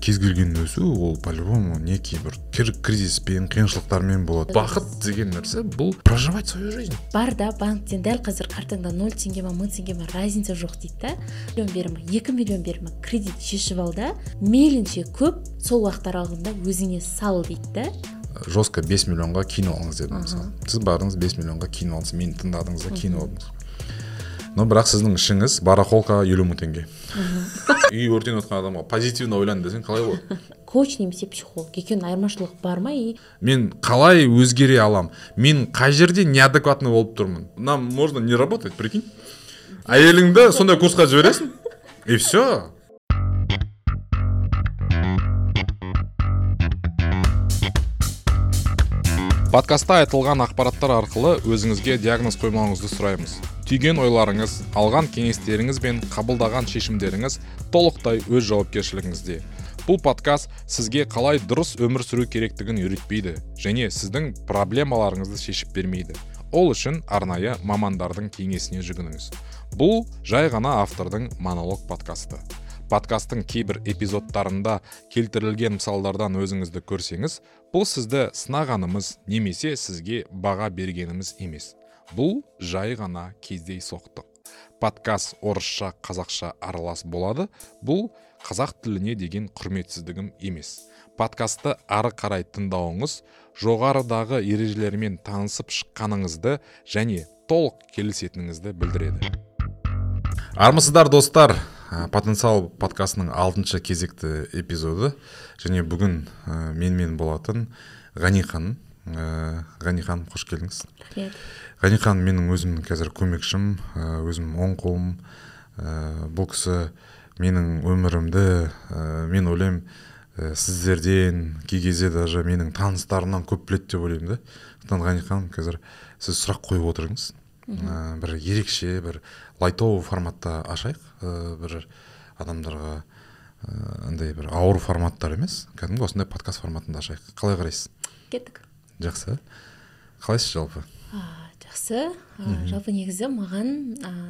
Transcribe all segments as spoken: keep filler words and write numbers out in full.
кез келген өсу ол по-любому некий бір кризиспен, қиыншылықтармен болады. Бақыт деген нәрсе бұл проживать свою жизнь. Бар да, банктен дәл қазір картаңда нөл теңге ма, мың теңге ма разница жоқ дейді. Миллион бере ма, екі миллион бере ма кредит шешіп ал да, мейлінше көп сол уақыт аралығында өзіңе сал дейді. Жестко бес миллионға кино алыңыз деді мысалы. Сіз бардыңыз бес миллионға кино алдыңыз, мені тыңдадыңыз да кино алдыңыз. Но бірақ сіздің ішіңіз барахолкаға елу мың теңге. Үй өртеніп жатқан адамға позитивно ойлан десең қалай болады? Коуч немесе психолог, екеуінің айырмашылығы бар ма? Мен қалай өзгере алам? Мен қай жерде неадекватный болып тұрмын? Нам можно не работать, прикинь. Әйеліңді сондай курсқа жібересің, и все. Подкастта айтылған ақпараттар арқылы өзіңізге диагноз қоймауыңызды сұраймыз. Түйген ойларыңыз, алған кеңестеріңіз бен қабылдаған шешімдеріңіз толықтай өз жауапкершілігіңізде. Бұл подкаст сізге қалай дұрыс өмір сүру керектігін үйретпейді және сіздің проблемаларыңызды шешіп бермейді. Ол үшін арнайы мамандардың кеңесіне жүгініңіз. Бұл жай ғана автордың монолог подкасты. Подкастың кейбір эпизодтарында келтірілген мысалдардан өзіңізді көрсеңіз, бұл сізді сынағанымыз немесе сізге баға бергеніміз емес. Бұл жай ғана кездей соқтық. Подкаст орысша, қазақша аралас болады. Бұл қазақ тіліне деген құрметсіздігім емес. Подкастты ары қарай тыңдауыңыз, жоғарыдағы ережелермен танысып шыққаныңызды және толық келісетініңізді білдіреді. Армысыздар достар, Потенциал подкастының алтыншы кезекті эпизоды. Және бүгін ә, менмен болатын Ғайни ханым. Ә, Ғайни ханым, қош келдіңіз. Рахмет. Ғайни ханым менің өзімнің қазір көмекшім, өзім оң қолым. Ә, бұл кісі менің өмірімді, ә, мен ойлаймын, ә, сіздерден, кей кезде даже менің таныстарымнан көп біледі деп ойлаймын да. Сондықтан Ғайни ханым, қазір сіз сұрақ қойып отырыңыз. Бір ерекше, бір лайтоу форматта ашайық, бір адамдарға андай бір ауыр форматтар емес, кәдімгі осындай подкаст форматында ашайық. Қалай қарайсыз? Кеттік. Жақсы. Қалайсыз жалпы? Жақсы. Жалпы негізі маған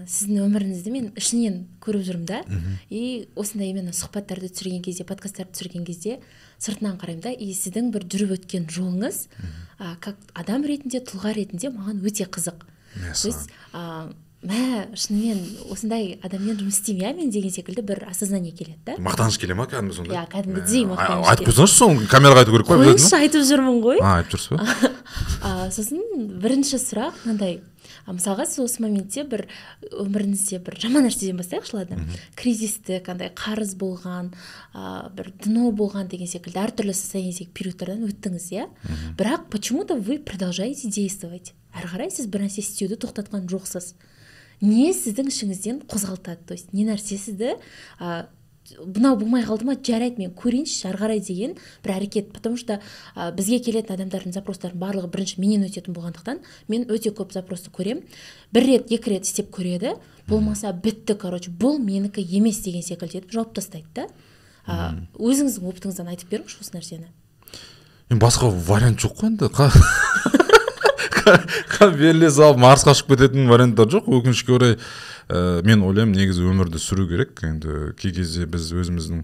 сіздің өміріңізді мен ішінен көріп жүрмін да. И осындай именно сұхбаттарды түсірген кезде, подкасттарды түсірген кезде сыртынан қараймын да, и сіздің бір жүріп өткен жолыңыз, как адам ретінде, тұлға ретінде маған өте қызық. Сіз, мә, шынымен осындай адаммен жұмыс істеймін мен деген секілді бір осознание келеді да. Мақтаныш келе ма кәдімгі сонда? Иә, кәдімгідей мақтаныш. Айтып көрсеңізші, соны камераға айту керек қой, білесің бе? Қойшы, айтып жүрмін ғой. А, айтып жүрсіз бе? Сосын бірінші сұрақ мынандай. Мысалға, сіз осы моментте бір өміріңізде бір жаман нәрседен бастайықшы, ладно, кризистік, қандай қарыз болған, бір дно болған деген секілді әртүрлі состояниедегі периодтардан өттіңіз, иә? Бірақ почему-то вы продолжаете действовать. Әрі қарай сіз бір нәрсе істеуді тоқтатқан жоқсыз. Не сіздің ішіңізден қозғалтады, то есть не нәрсе сізді бұнау болмай қалды ма, жарайды мен көрейінші, әрі қарай деген бір әрекет. Потому что бізге келетін адамдардың запростарын барлығы бірінші менен өтетін болғандықтан, мен өте көп запросты көрем. Бір рет, екі рет істеп көреді, болмаса бітті, короче, бұл менікі емес деген секілді етіп жауап тастайды да. Өзіңіздің опытыңыздан айтып беріңізші осы нәрсені. Мен басқа вариант жоқ қой енді. Қабелес алып, Марсқа шығып кететін варианттар жоқ. Өкінішке орай, мен ойлаймын, негізі өмірді сүру керек. Енді кей кезде біз өзіміздің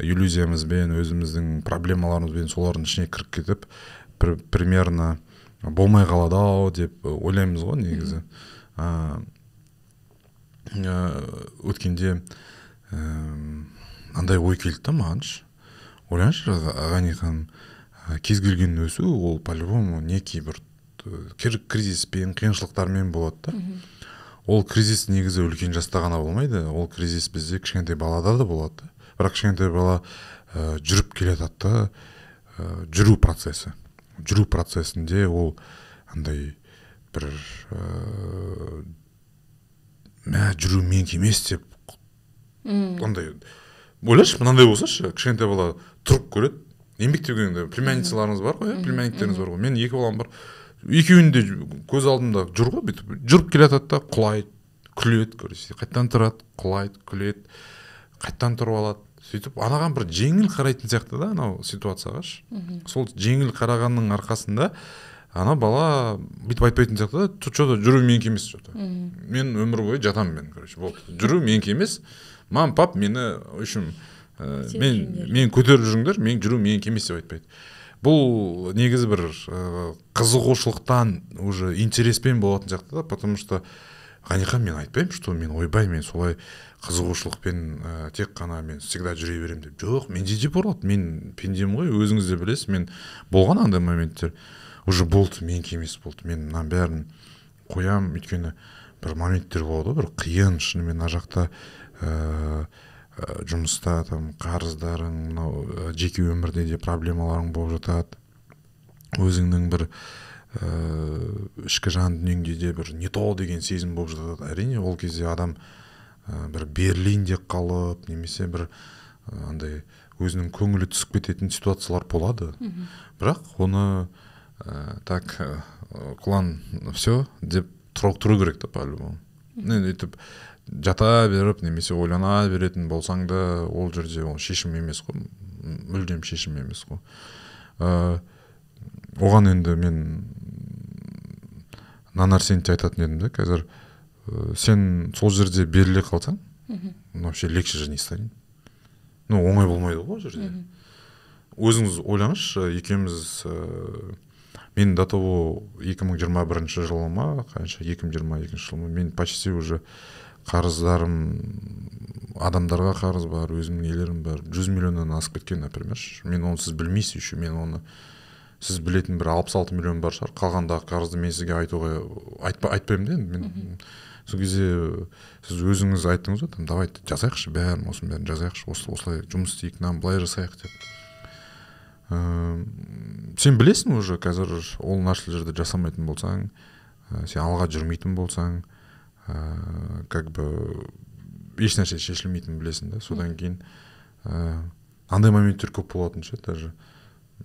иллюзиямызбен, өзіміздің проблемаларымызбен солардың ішіне кіріп кетіп, примерно болмай қалады-ау деп ойлаймыз ғой негізі. Өткенде андай ой келді де маңыз. Ойлаңызшы, Ғайни ханым, кез келген өсу ол по-любому некий бір кризиспен, қиыншылықтармен болады да. Ол кризис негізі үлкен жаста ғана болмайды, ол кризис бізде кішкентай балада да болады. Бірақ кішкентай бала жүріп келеді атта, жүру процесі. Жүру процесінде ол андай бір мә жүру менің емес деп андай ойлашы, мынандай болсашы, кішкентай бала тұрып көреді. Еңбек төгенде племянницаларыңыз бар ғой, племянниктеріңіз бар ғой. Мен екі балам бар. Екеуінде көз алдымда жүр ғой, бүйтіп жүріп келатады да, құлайды, күледі, көресіз, қайтадан тұрады, құлайды, күледі, қайтадан тұрып алады. Сөйтіп анаған бір жеңіл қарайтын сияқты да, анау ситуацияғаш. Сол жеңіл қарағанның арқасында ана бала бүйтіп айтпайтын сияқты да, что-то жүру менікі емес, что-то. Мен өмір бойы жатамын мен, короче, болды. Жүру менікі емес. Мам, пап мені, в общем, мен мен көтеріп жүріңдер, мен жүру мен кемес деп айтпайды. Бұл негізі бір қызығушылықтан, уже интереспен болатын сияқты да, потому что Ғайниға мен айтпаймын, что мен ойбаймын, мен солай қызығушылықпен тек қана мен всегда жүре беремін деп. Жоқ, менде де болады, мен пендемін ғой, өзіңіз де білесіз, мен болған андай моменттер уже болды, мен кемес болды. Мен мына бәрін қоямын, өйткені бір моменттер болады, бір қиын шынымен ажақта жұмыста там қарыздарың, мынау жеке өмірде де проблемаларың болып жатады. Өзіңнің бір ішкі жан дүниеңде де бір не то деген сезім болып жатады. Әрине, ол кезде адам бір берлинде қалып, немесе бір андай өзінің көңілі түсіп кететін ситуациялар болады. Бірақ оны так құлан все деп тұру керек та, по-любому. Өйтіп жата беріп, немесе ойлана беретін болсаң да, ол жерде ол шешім емес қой, мүлдем шешім емес қой. Оған енді мен нанарсенте айтатын едім де, қазір сен сол жерде беріле қалсаң, вообще легче же не станет. Ну, оңай болмайды ғой жерде. Өзіңіз ойлаңызшы, екеуміз мен до того екі мың жиырма бірінші жылы ма, қанша екі мың жиырма екінші жылы ма, мен почти уже қарыздарым, адамдарға қарыз бар, өзімнің нелерім бар, жүз миллионнан асып кеткен, например. Мен оны сіз білмейсіз еще, мен оны сіз білетін бір алпыс алты миллион бар шығар, қалғандағы қарызды мен сізге айтуға айтпаймын де, мен сол кезде сіз өзіңіз айттыңыз ғой, там давай жазайықшы бәрін, осының бәрін жазайықшы, осылай жұмыс істейік, нам былай жасайық деп. Сен білесің уже қазір, ол нашыл жерді жасамайтын болсаң, сен алға жүрмейтін болсаң, как бы ешнәрсе шешілмейтін білесің да. Содан кейін андай моменттер көп болатын ше, даже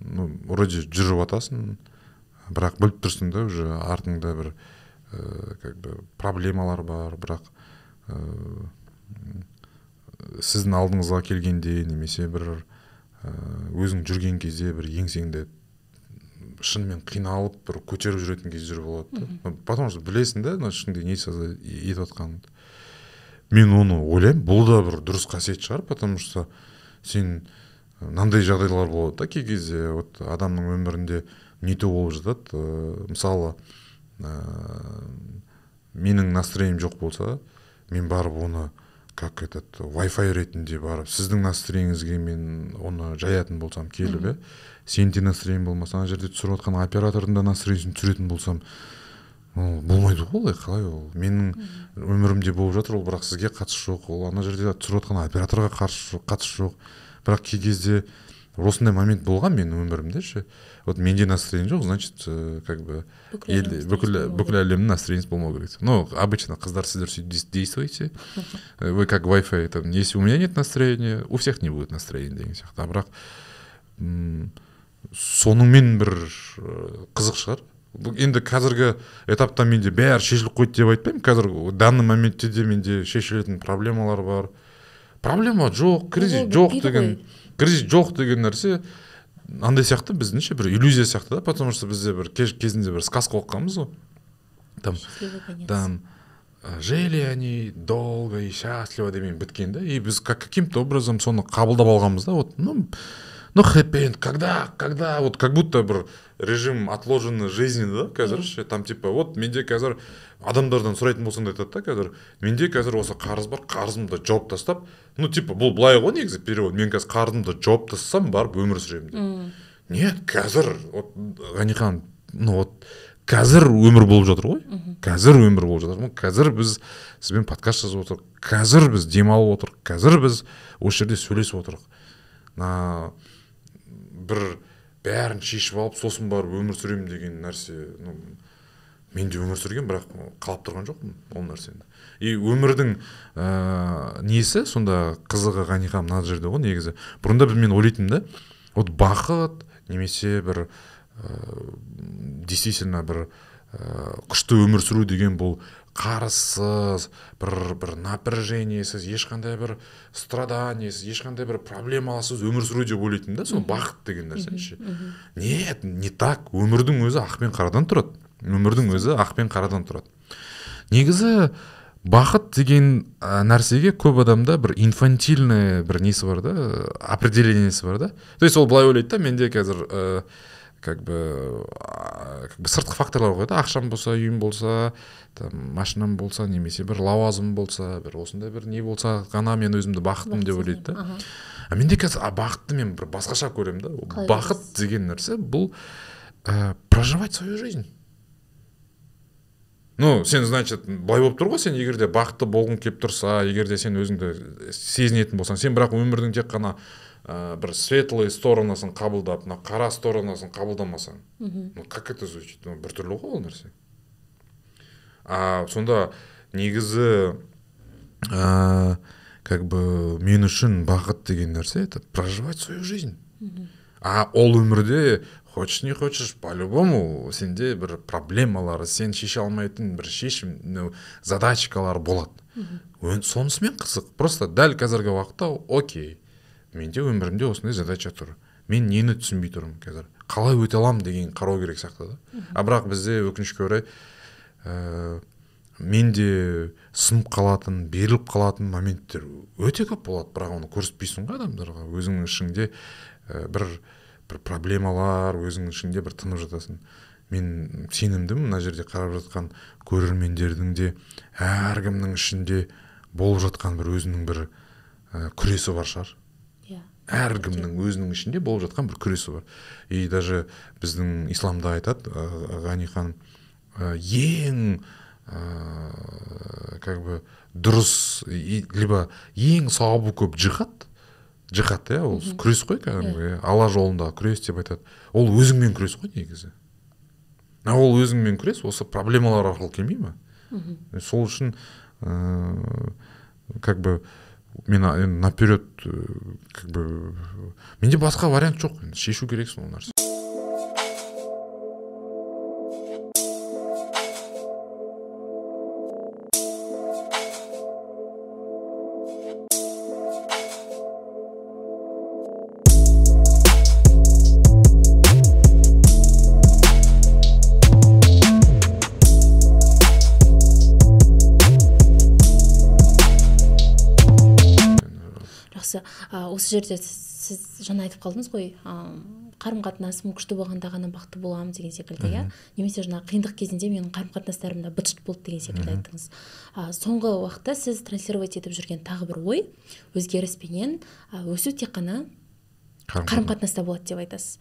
ну вроде жүріп атасың, бірақ біліп тұрсың да, уже артыңда бір как бы проблемалар бар, бірақ сіздің алдыңызға келгенде, немесе бір өзің жүрген кезде бір еңсеңді шынымен қиналып бір көтеріп жүретін кездер болады. Потому что білесің да, шынында не етіп жатқаныңды. Мен оны ойлаймын, бұл да бір дұрыс қасиет шығар, потому что сен мынандай жағдайлар болады да, кей кезде вот адамның өмірінде не то болып жатады. Мысалы, менің настроем жоқ болса, мен барып оны как этот Wi-Fi ретінде барып, сіздің настроеңізге мен оны жаятын болсам келіп, сен де настроең болмаса, ана жерде түсіріп отқан оператордың да настроеңін түсіретін болсам, болмайды ғой, қалай ол? Менің өмірімде болып жатыр ол, бірақ сізге қатысы жоқ. Ол ана жерде түсіріп отқан операторға қатысы жоқ. Бірақ кей кезде осындай момент болған менің өмірімде ше. Вот менде настроен жоқ, значит, как бы бүкіл әлемнің настроенс болмау керек. Ну, обычно қыздар сіздер сөйтіп действуете. Вы как Wi-Fi, там, если у меня нет настроения, у всех не будет настроения деген сияқты. Бірақ сонымен бір қызық шығар. Енді қазіргі этапта менде бәрі шешіліп қойды деп айтпаймын. Қазір данный моментте де менде шешілетін проблемалар бар. Проблема жоқ, кризис жоқ деген, кризис жоқ деген нәрсе андай сияқты, біздіңше бір иллюзия сияқты да, потому что бізде бір кезінде бір сказка оқығанбыз ғой. Там, там, жили они долго и счастливо демейін біткен да, и біз каким-то образом соны қабылдап алғанбыз да, вот, ну, ну, хэппи-энд, когда, когда, вот, как будто бір режим отложенной жизни, да, қазір, там, типа, вот, менде қазір адамдардан сұрайтын болсаң да айтады да, қазір, менде қазір осы қарыз бар, қарызымды жауып тастап, ну, типа, бұл былай ғой негізі перевод, мен қазір қарызымды жауып тастасам, барып өмір сүремін деп. Нет, қазір, вот, Ғайнихан, ну, вот, қазір өмір болып жатыр ғой, қазір өмір болып жатыр, қазір біз сізбен подкаст жазып отырық, қазір біз демалып отырық, қазір біз осы жерде сөйлесіп отырық. На бір бәрін шешіп алып, сосын барып өмір сүремін деген нәрсе, мен де өмір сүрген, бірақ қалып тұрған жоқпын ол нәрсені. И өмірдің несі, сонда қызығы Ғайниха мына жерде ғой негізі. Бұрында мен ойлайтын да, вот бақыт, немесе бір действительно бір күшті өмір сүру деген бұл қарызсыз, бір напряжениесіз, ешқандай бір страданиесіз, ешқандай бір проблемаласыз өмір сүру деп ойлайтын да, сол бақыт деген нәрсенше. Нет, не так. Өмірдің өзі ақ пен қарадан тұрады. Өмірдің өзі ақ пен қарадан тұрады. Негізі бақыт деген нәрсеге көп адамда бір инфантильный бір несі бар да, определениесі бар да. То есть ол былай ойлайды да, менде қазір ә, как бы, как бы сыртқы факторлар қойды, ақшам болса, үйім болса, там, машинам болса, немесе бір лауазым болса, бір осындай бір не болса, ғана мен өзімді бақыттым деп ойлайды да. А менде қазір а бақытты мен бір басқаша көремін да. Бақыт деген нәрсе бұл ә, проживать свою жизнь. Ну, сен, значит, былай болып тұр ғой, сен егерде бақытты болғың келіп тұрса, егерде сен өзіңді сезінетін болсаң, сен бірақ өмірдің тек қана ә, бір светлый сторонасын қабылдап, мына қара сторонасын қабылдамасаң. Ну, как это звучит? Ну, біртүрлі ғой ол нәрсе. А сонда негізі ә, как бы мен үшін бақыт деген нәрсе это проживать свою жизнь. А ол өмірде хочешь не хочешь, по-любому сенде бір проблемалары, сен шеше алмайтын бір шешім, задачкалар болады. Сонысымен қызық. Просто дәл қазіргі уақытта, окей, менде өмірімде осындай задача тұр. Мен нені түсінбей тұрмын қазір. Қалай өте алам деген қарау керек сақтады. А бірақ бізде өкінішке орай, ә, менде сынып қалатын, беріліп қалатын моменттер өте көп болады. Бірақ оны көрсетпейсің ғой адамдарға. Өзіңнің ішіңде ә, бір бір проблемалар, өзіңнің ішінде бір тынып жатасың. Мен сенімдім, мына жерде қарап жатқан көрермендердің де әркімнің ішінде болып жатқан бір өзінің бір ә, күресі бар шығар. Иә. Әркімнің өзінің ішінде болып жатқан бір күресі бар. И даже біздің исламда айтады, Ғайни ханым, ең ә, как бы дұрыс, либо ең сауабы көп жихад, жихат, иә, ол күрес қой кәдімгі, Алла жолындағы күрес деп айтады. Ол өзіңмен күрес қой негізі. А ол өзіңмен күрес осы проблемалар арқылы келмей ме? Сол үшін ыыы как бы мен наперед как бы менде басқа вариант жоқ, шешу керексің ол нәрсені. Осы жерде сіз жаңа айтып қалдыңыз ғой, қарым-қатынасым күшті болғанда ғана бақытты боламын деген секілді, иә? Немесе жаңа қиындық кезінде менің қарым-қатынастарымда бытшыт болды деген секілді айттыңыз. Соңғы уақытта сіз транслировать етіп жүрген тағы бір ой, өзгеріспенен өсу тек қана қарым-қатынаста болады деп айтасыз.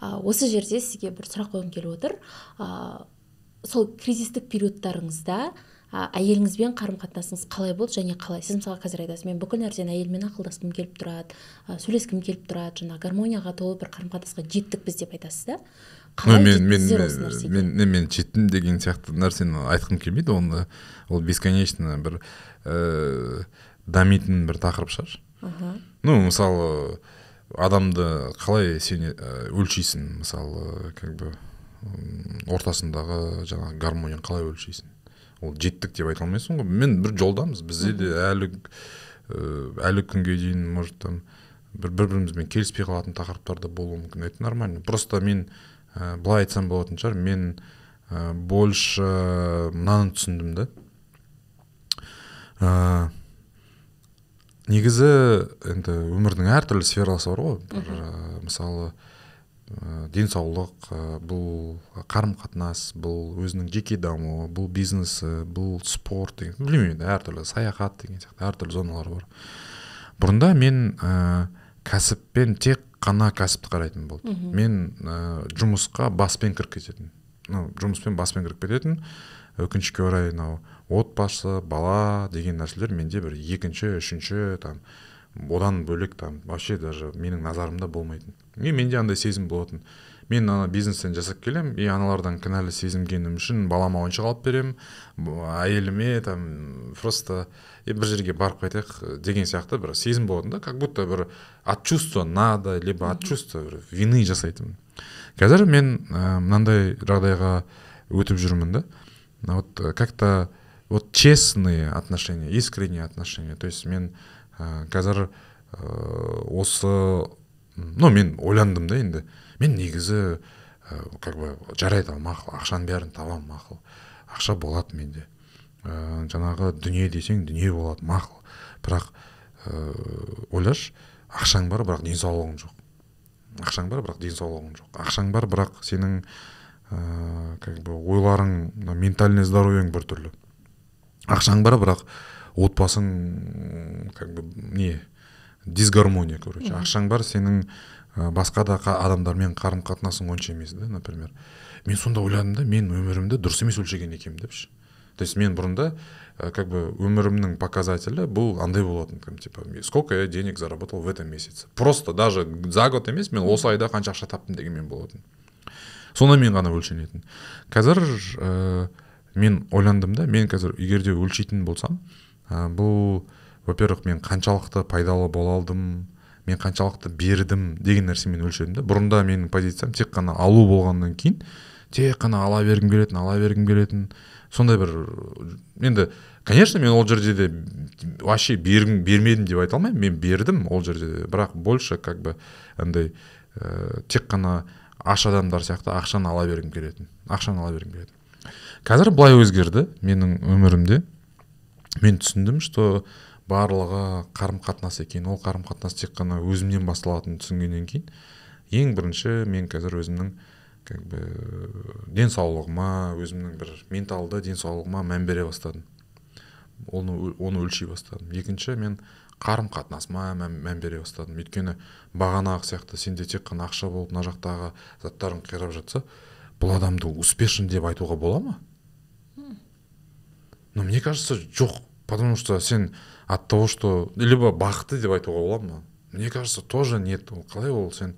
Осы жерде сізге бір сұрақ қойғым келіп отыр. Сол кризистік периодтарыңызда әйеліңізбен қарым-қатынасыңыз қалай болды және қалай? Сіз мысалы қазір айтасыз, мен бүкіл нәрседен әйелмен ақылдасқым келіп тұрады, сөйлескім келіп тұрады, жаңа гармонияға толы бір қарым-қатынасқа жеттік біз деп айтасыз да? Мен мен мен жеттім деген сияқты нәрсені айтқым келмейді, оны ол бесконечно бір дамитын бір тақырып шығар. Ну, мысалы, адамды қалай сен өлшейсің, мысалы, как бы ортасындағы жаңа гармонияны қалай өлшейсің? Ол жеттік деп айта алмайсың ғой. Мен бір жолдамыз. Бізде де әлі әлі күнге дейін, может, там бір-бірімізбен келіспей қалатын тақырыптарда болуы мүмкін. Это нормально. Просто мен былай айтсам болатын шығар, мен больше мынаны түсіндім да. Негізі енді өмірдің әртүрлі сферасы бар ғой. Мысалы, денсаулық, бұл қарым-қатынас, бұл өзінің жеке дамуы, бұл бизнес, бұл спорт деген, білмеймін, әртүрлі саяхат деген сияқты әртүрлі зоналар бар. Бұрында мен кәсіппен тек қана кәсіпті қарайтын болдым. Мен жұмысқа баспен кіріп кететін. Жұмыспен баспен кіріп кететін. Өкінішке орай, отбасы, бала деген нәрселер менде бір екінші, үшінші там одан бөлек там вообще даже менің назарымда болмайтын. И менде андай сезім болатын. Мен ана бизнестен жасап келем, и аналардан кінәлі сезімгенім үшін балама ойыншық алып берем, әйеліме там просто бір жерге барып қайтайық деген сияқты бір сезім болатын да, как будто бір от чувства надо, либо от чувства вины жасайтын. Қазір мен мынандай жағдайға өтіп жүрмін да. Вот как-то вот честные отношения, искренние отношения. То есть мен қазір осы, ну, мен ойландым да енді, мен негізі как бы жарайды, мақұл, ақшаның бәрін табам, мақұл, ақша болады менде, жаңағы дүние десең дүние болады, мақұл. Бірақ ойлаш, ақшаң бар, бірақ денсаулығың жоқ. Ақшаң бар, бірақ денсаулығың жоқ. Ақшаң бар, бірақ сенің как бы ойларың, ментальный здоровьең бір түрлі. Ақшаң бар, бірақ отбасың как бы не дисгармония, короче. Ақшаң бар, сенің басқа да адамдармен қарым қатынасың онша емес, да, например. Мен сонда ойладым да, мен өмірімді дұрыс емес өлшеген екенмін депші. То есть мен бұрында как бы өмірімнің показателі бұл андай болатын, типа, сколько я денег заработал в этом месяце. Просто даже за год емес, мен осы айда қанша ақша таптым деген мен болатын. Сонда мен ғана өлшенетін. Қазір мен ойландым да, мен қазір егерде өлшейтін болсам, бұл, во-первых, мен қаншалықты пайдалы бола алдым, мен қаншалықты бердім деген нәрсемен өлшедім да. Бұрында менің позициям тек қана алу болғаннан кейін, тек қана ала бергім келетін, ала бергім келетін. Сондай бір енді, конечно, мен ол жерде де вообще бермедім деп айта алмаймын, мен бердім ол жерде, бірақ больше как бы андай тек қана аш адамдар сияқты ақшаны ала бергім келетін, ақшаны ала бергім келетін. Қазір былай өзгерді менің өмірімде. Мен түсіндім, что барлығы қарым-қатынас екен. Ол қарым-қатынас тек қана өзімнен басталатынын түсінгеннен кейін, ең бірінші мен қазір өзімнің как бы денсаулығыма, өзімнің бір менталды денсаулығыма мән бере бастадым. Оны оны өлшей бастадым. Екінші, мен қарым-қатынасыма мән бере бастадым. Өйткені бағанағы сияқты сенде тек қана ақша болып, мына жақтағы заттарың қирап жатса, бұл адамды успешен деп айтуға бола ма? Но мне кажется, жоқ, потому что сен от того, что либо бақытты деп айтуға бола ма? Мне кажется, тоже нет. Қалай ол сен?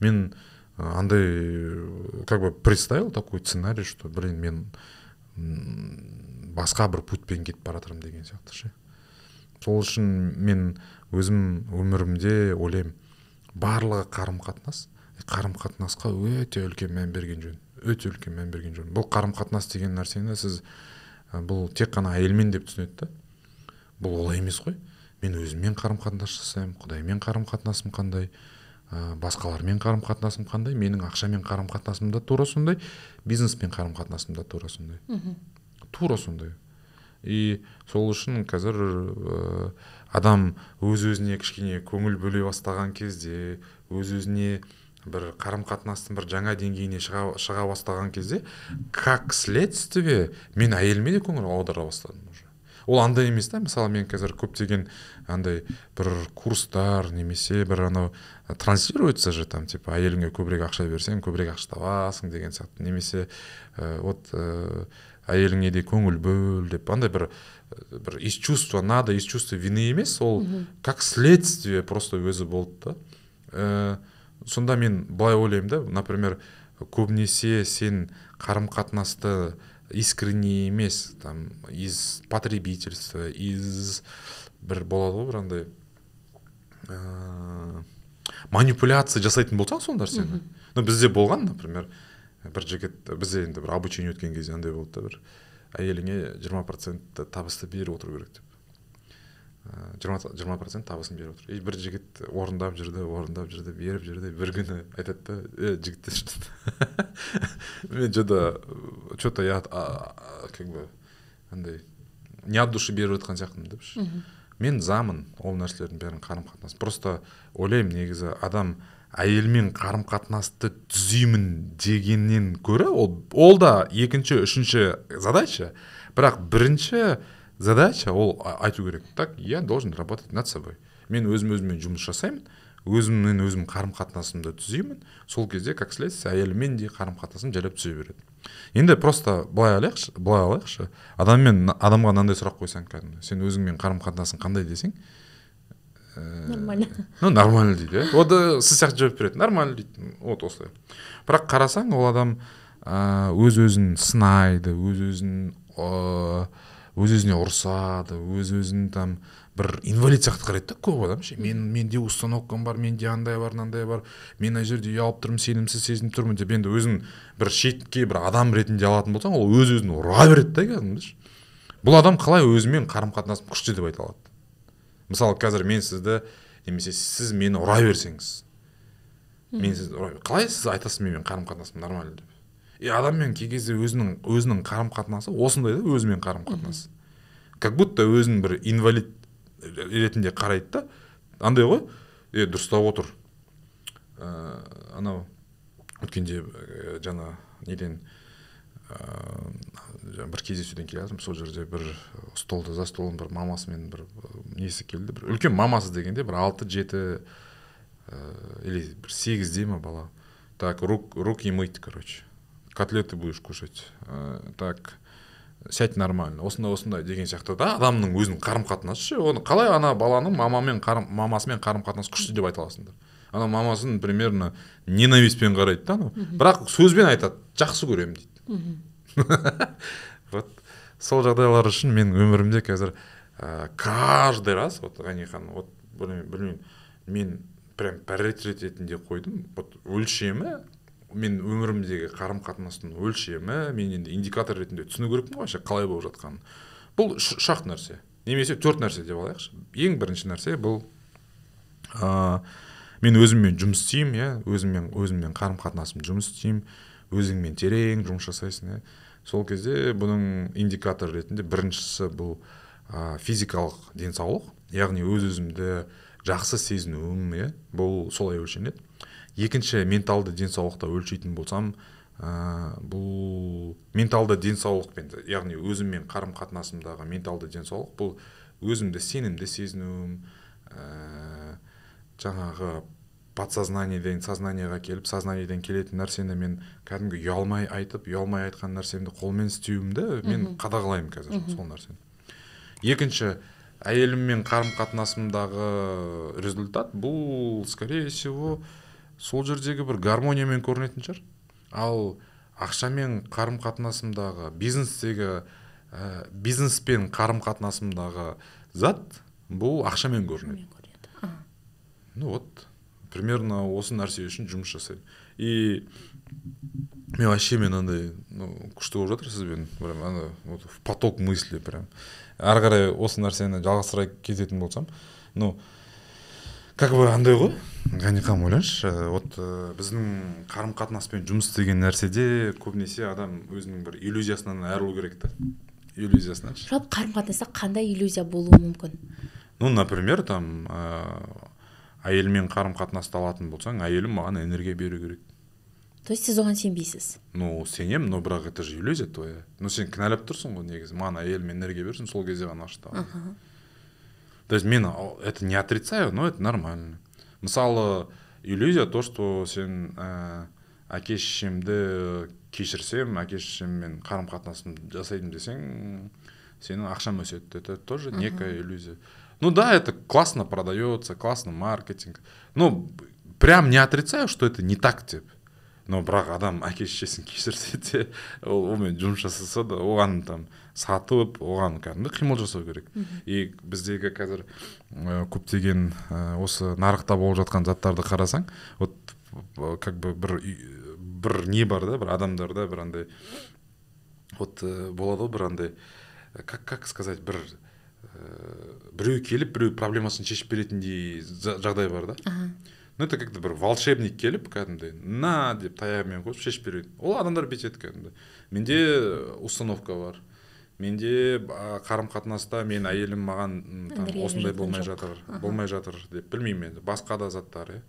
Мен андай как бы представил такой сценарий, что, блин, мен басқа бір путпен кетіп баратырмын деген сияқты ше. Сол үшін мен өзім өмірімде ойлаймын, барлығы қарым-қатынас. Қарым-қатынасқа өте үлкен мән берген жөн. Өте үлкен мән берген жөн. Бұл қарым-қатынас деген нәрсені сіз бұл тек қана әйелмен деп түсінеді. Бұл олай емес қой. Мен өзіммен қарым-қатынас жасаймын, Құдаймен қарым-қатынасым қандай, басқалармен қарым-қатынасым қандай, менің ақшамен қарым-қатынасым да тура сондай, бизнеспен қарым-қатынасым да тура сондай. Тура сондай. И сол үшін қазір адам өз-өзіне кішкене көңіл бөле бастаған кезде, өз-өзіне бір қарым-қатынастың бір жаңа деңгейіне шыға, шыға бастаған кезде, как следствие, мен әйеліме де көңіл аудара бастадым уже. Ол андай емес та, мысалы мен қазір көптеген андай бір курстар немесе бір анау транслируется же там, типа, әйеліңе көбірек ақша берсең, көбірек ақша табасың деген сияқты, немесе ә, вот ә, әйеліңе де көңіл бөл деп, андай бір бір из чувства надо, из чувства вины емес, ол как следствие просто өзі болды да. Сонда мен былай ойлаймын да, например, көбінесе сен қарым-қатынасты искренне емес, там, из потребительства, из бір болады ғой, бір андай ә, манипуляция жасайтын болсаң, сондар сені. Но бізде болған, например, бір жігіт, бізде енді бір обучение өткен кезде андай болды да, бір әйеліңе жиырма процент табысты беріп отыру керек деп. жиырма процент табысын беріп отыр. Бір жігіт орындап жүрді, орындап жүрді, беріп жүрді. Бір күні айтады, жігіттер мен что-то я как бы андай не от души беріп жатқан сияқтымын депші. Мен замын ол нәрселердің бәрін қарым-қатынас. Просто ойлаймын, негізі адам әйелмен қарым-қатынасты түзеймін дегеннен көрі, ол да екінші, үшінші задача, бірақ бірінші задача ол айту керек. Так, я должен работать над собой. Мен өзім-өзіммен жұмыс жасаймын, өзіммен өзім қарым-қатынасымды түзеймін. Сол кезде, как следствие, әйелмен де қарым-қатынасым жайлап түзе береді. Енді просто былай алайықшы, былай алайықшы. Адаммен адамға мынандай сұрақ қойсаң, кәдімгі, сен өзіңмен қарым-қатынасың қандай десең, нормально. Ну, нормально дейді. Вот сіз сияқты жауап береді. Нормально дейді. Вот осылай. Бірақ қарасаң, ол адам өз-өзін сынайды, өз-өзін өз-өзіне ұрсады, өз-өзін там бір инвалид сияқты қарайды да көп адам. Мен менде установкам бар, менде андай бар, мынандай бар. Мен ай жерде ұялып тұрмын, сенімсіз сезініп тұрмын деп енді өзін бір шетке бір адам ретінде алатын болсаң, ол өз-өзін ұра береді да кәдімгідей. Бұл адам қалай өзімен қарым-қатынасым күшті деп айта алады? Мысалы, қазір мен сізді немесе сіз мені ұра берсеңіз, мен сізді ұра беремін. Қалай сіз айтасыз мен қарым-қатынасым нормально деп? И адаммен кей кезде өзінің, өзінің қарым-қатынасы осындай да, өзімен қарым-қатынасы. как будто өзін бір инвалид ретінде қарайды да, андай ғой, е дұрыстап отыр. Анау өткенде жаңа неден бір кездесуден келе жатырмын, сол жерде бір столды за столын бір мамасымен бір несі келді, бір үлкен мамасы дегенде бір алты жеті или бір сегізде ме бала. Так, руки мыть, короче. Котлеты будешь кушать. Так, сядь нормально. Осындай-осындай деген сияқты да, адамның өзінің қарым-қатынасы, оны қалай ана баланың мамамен мамасымен қарым-қатынасы күшті деп айта аласыңдар. Ана мамасын примерно ненависпен қарайды да, бірақ сөзбен айтады, жақсы көремін дейді. Вот сол жағдайлар үшін мен өмірімде қазір каждый раз вот Ғайни ханым, вот білмеймін, мен прям приоритет ретінде қойдым. Вот өлшемі, мен өмірімдегі қарым-қатынастың өлшемі, мен енді индикатор ретінде түсіну керекпін ғой, қалай болып жатқанын. Бұл шақ нәрсе, немесе төрт нәрсе деп алайықшы. Ең бірінші нәрсе бұл мен өзіммен жұмыс істеймін, иә, өзіммен өзіммен қарым-қатынасым жұмыс істеймін, өзіңмен терең жұмыс жасайсың. Сол кезде бұның индикатор ретінде біріншісі бұл физикалық денсаулық, яғни өз-өзімді жақсы сезінуім, иә, бұл солай өлшенеді. Екінші, менталды денсаулықты өлшейтін болсам, бұл менталды денсаулықпен, яғни өзіммен қарым-қатынасымдағы менталды денсаулық, бұл өзімді сенімді сезінуім, жаңағы подсознаниеден сознаниеға келіп, сознаниеден келетін нәрсені мен кәдімгі ұялмай айтып, ұялмай айтқан нәрсемді қолмен істеуімді мен қадағалаймын қазір сол нәрсені. Екінші, әйеліммен қарым-қатынасымдағы результат бұл, скорее всего, сол жердегі бір гармониямен көрінетін шығар. Ал ақшамен қарым-қатынасымдағы, бизнестегі, бизнеспен қарым-қатынасымдағы зат бұл ақшамен көрінеді. Ну вот, примерно осы нәрсе үшін жұмыс жасаймын. И мен вообще мен андай, ну, күшті болып жатыр сізбен, прям андай, вот в поток мысли прям. Ары қарай осы нәрсені жалғастыра кететін болсам, ну, как бы андай ғой, Ғайни ханым, ойлаңызшы, вот біздің қарым-қатынаспен жұмыс деген нәрседе көбінесе адам өзінің бір иллюзиясынан айырылу керек та. Иллюзиясынан. Жалпы қарым-қатынаста қандай иллюзия болуы мүмкін? Ну, например, там әйелмен қарым-қатынаста алатын болсаң, әйелім маған энергия беру керек. То есть сіз оған сенбейсіз? Ну, сенем, но бірақ это же иллюзия твоя. Ну, сен кінәлап тұрсың ғой негізі. Маған әйелім энергия берсін, сол кезде ғана аштаған. То есть мен это не отрицаю, но это нормально. Мысалы, иллюзия то, что сен әке шешемді кешірсем, әке шешеммен қарым-қатынасын жасайдым десең, сенің ақшам өседі. Это тоже некая иллюзия. Ну да, это классно продается, классно маркетинг. Ну, прям не отрицаю, что это не так, тип. Но, бірақ, адам, әке шешесін кешірсе де, омен жұмыс жасаса да, оған там сатып, оған кәдімгі қимыл жасау керек. И біздегі қазір көптеген осы нарықта болып жатқан заттарды қарасаң, вот как бы бір бір не бар да, бір адамдарда бір андай, вот болады бір андай, как как сказать, бір біреу келіп, біреу проблемасын шешіп беретіндей жағдай бар да. Ну, это как-то бір волшебник келіп, кәдімді, на, деп таяғымен қосып шешіп береді. Ол адамдар бетеді кәдімді. Менде установка бар. Менде қарым-қатынаста мен әйелім маған осындай болмай жатыр, болмай жатыр деп білмеймін енді. Басқа да заттары.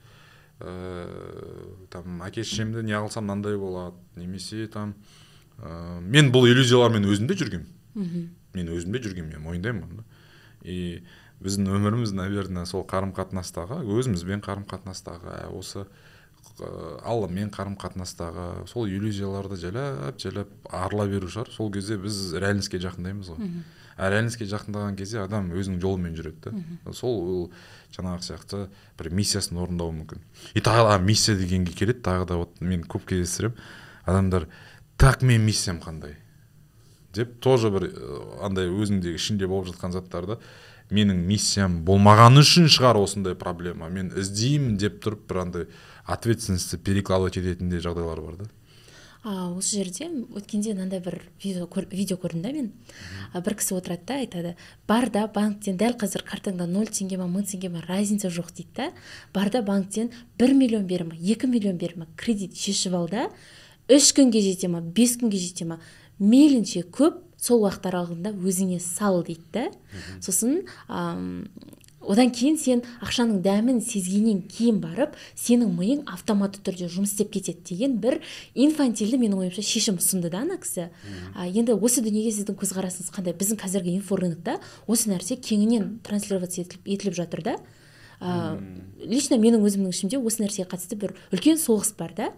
Там, әке шешемді не алсам мынандай болады, немесе там. Мен бұл иллюзиялармен өзімде жүргенмін. Мен өзімде жүргенмін, мойындаймын. И біздің өміріміз, наверное, сол қарым-қатынастағы, өзімізбен қарым-қатынастағы, осы алламен қарым-қатынастағы, сол иллюзияларды жайлап-жайлап арыла беру шығар. Сол кезде біз реалистке жақындаймыз ғой. А реалистке жақындаған кезде адам өзінің жолымен жүреді. Сол жаңағы сияқты бір миссиясын орындауы мүмкін. И тағы миссия дегенге келеді, тағы да мен көп кездестірем, адамдар так мен миссиям қандай деп, тоже бір андай өзіңдегі ішінде болып жатқан заттарды, менің миссиям болмағаны үшін шығар осындай проблема, мен іздеймін деп тұрып бір андай ответственності перекладывать ететіндей жағдайлар бар да. Осы жерде өткенде мынандай бір видео көрдім да мен, бір кісі отырады да айтады, бар да банктен дәл қазір картаңда нөл теңге ма мың теңге ма разница жоқ дейді да, бар да банктен бір миллион бер ма екі миллион бер ма кредит шешіп ал да, үш күнге жете ма бес күнге жете ма, мейлінше көп сол уақыт аралығында өзіңе сал дейді. Сосын одан кейін сен ақшаның дәмін сезгеннен кейін барып, сенің миың автоматты түрде жұмыс істеп кетеді деген бір инфантильді, менің ойымша, шешім ұсынды да ана кісі. Енді осы дүниеге сіздің көзқарасыңыз қандай? Біздің қазіргі инфорынықта осы нәрсе кеңінен транслироваться етіліп жатыр да. Лично менің өзімнің ішімде осы нәрсеге қатысты бір үлкен соғыс бар да.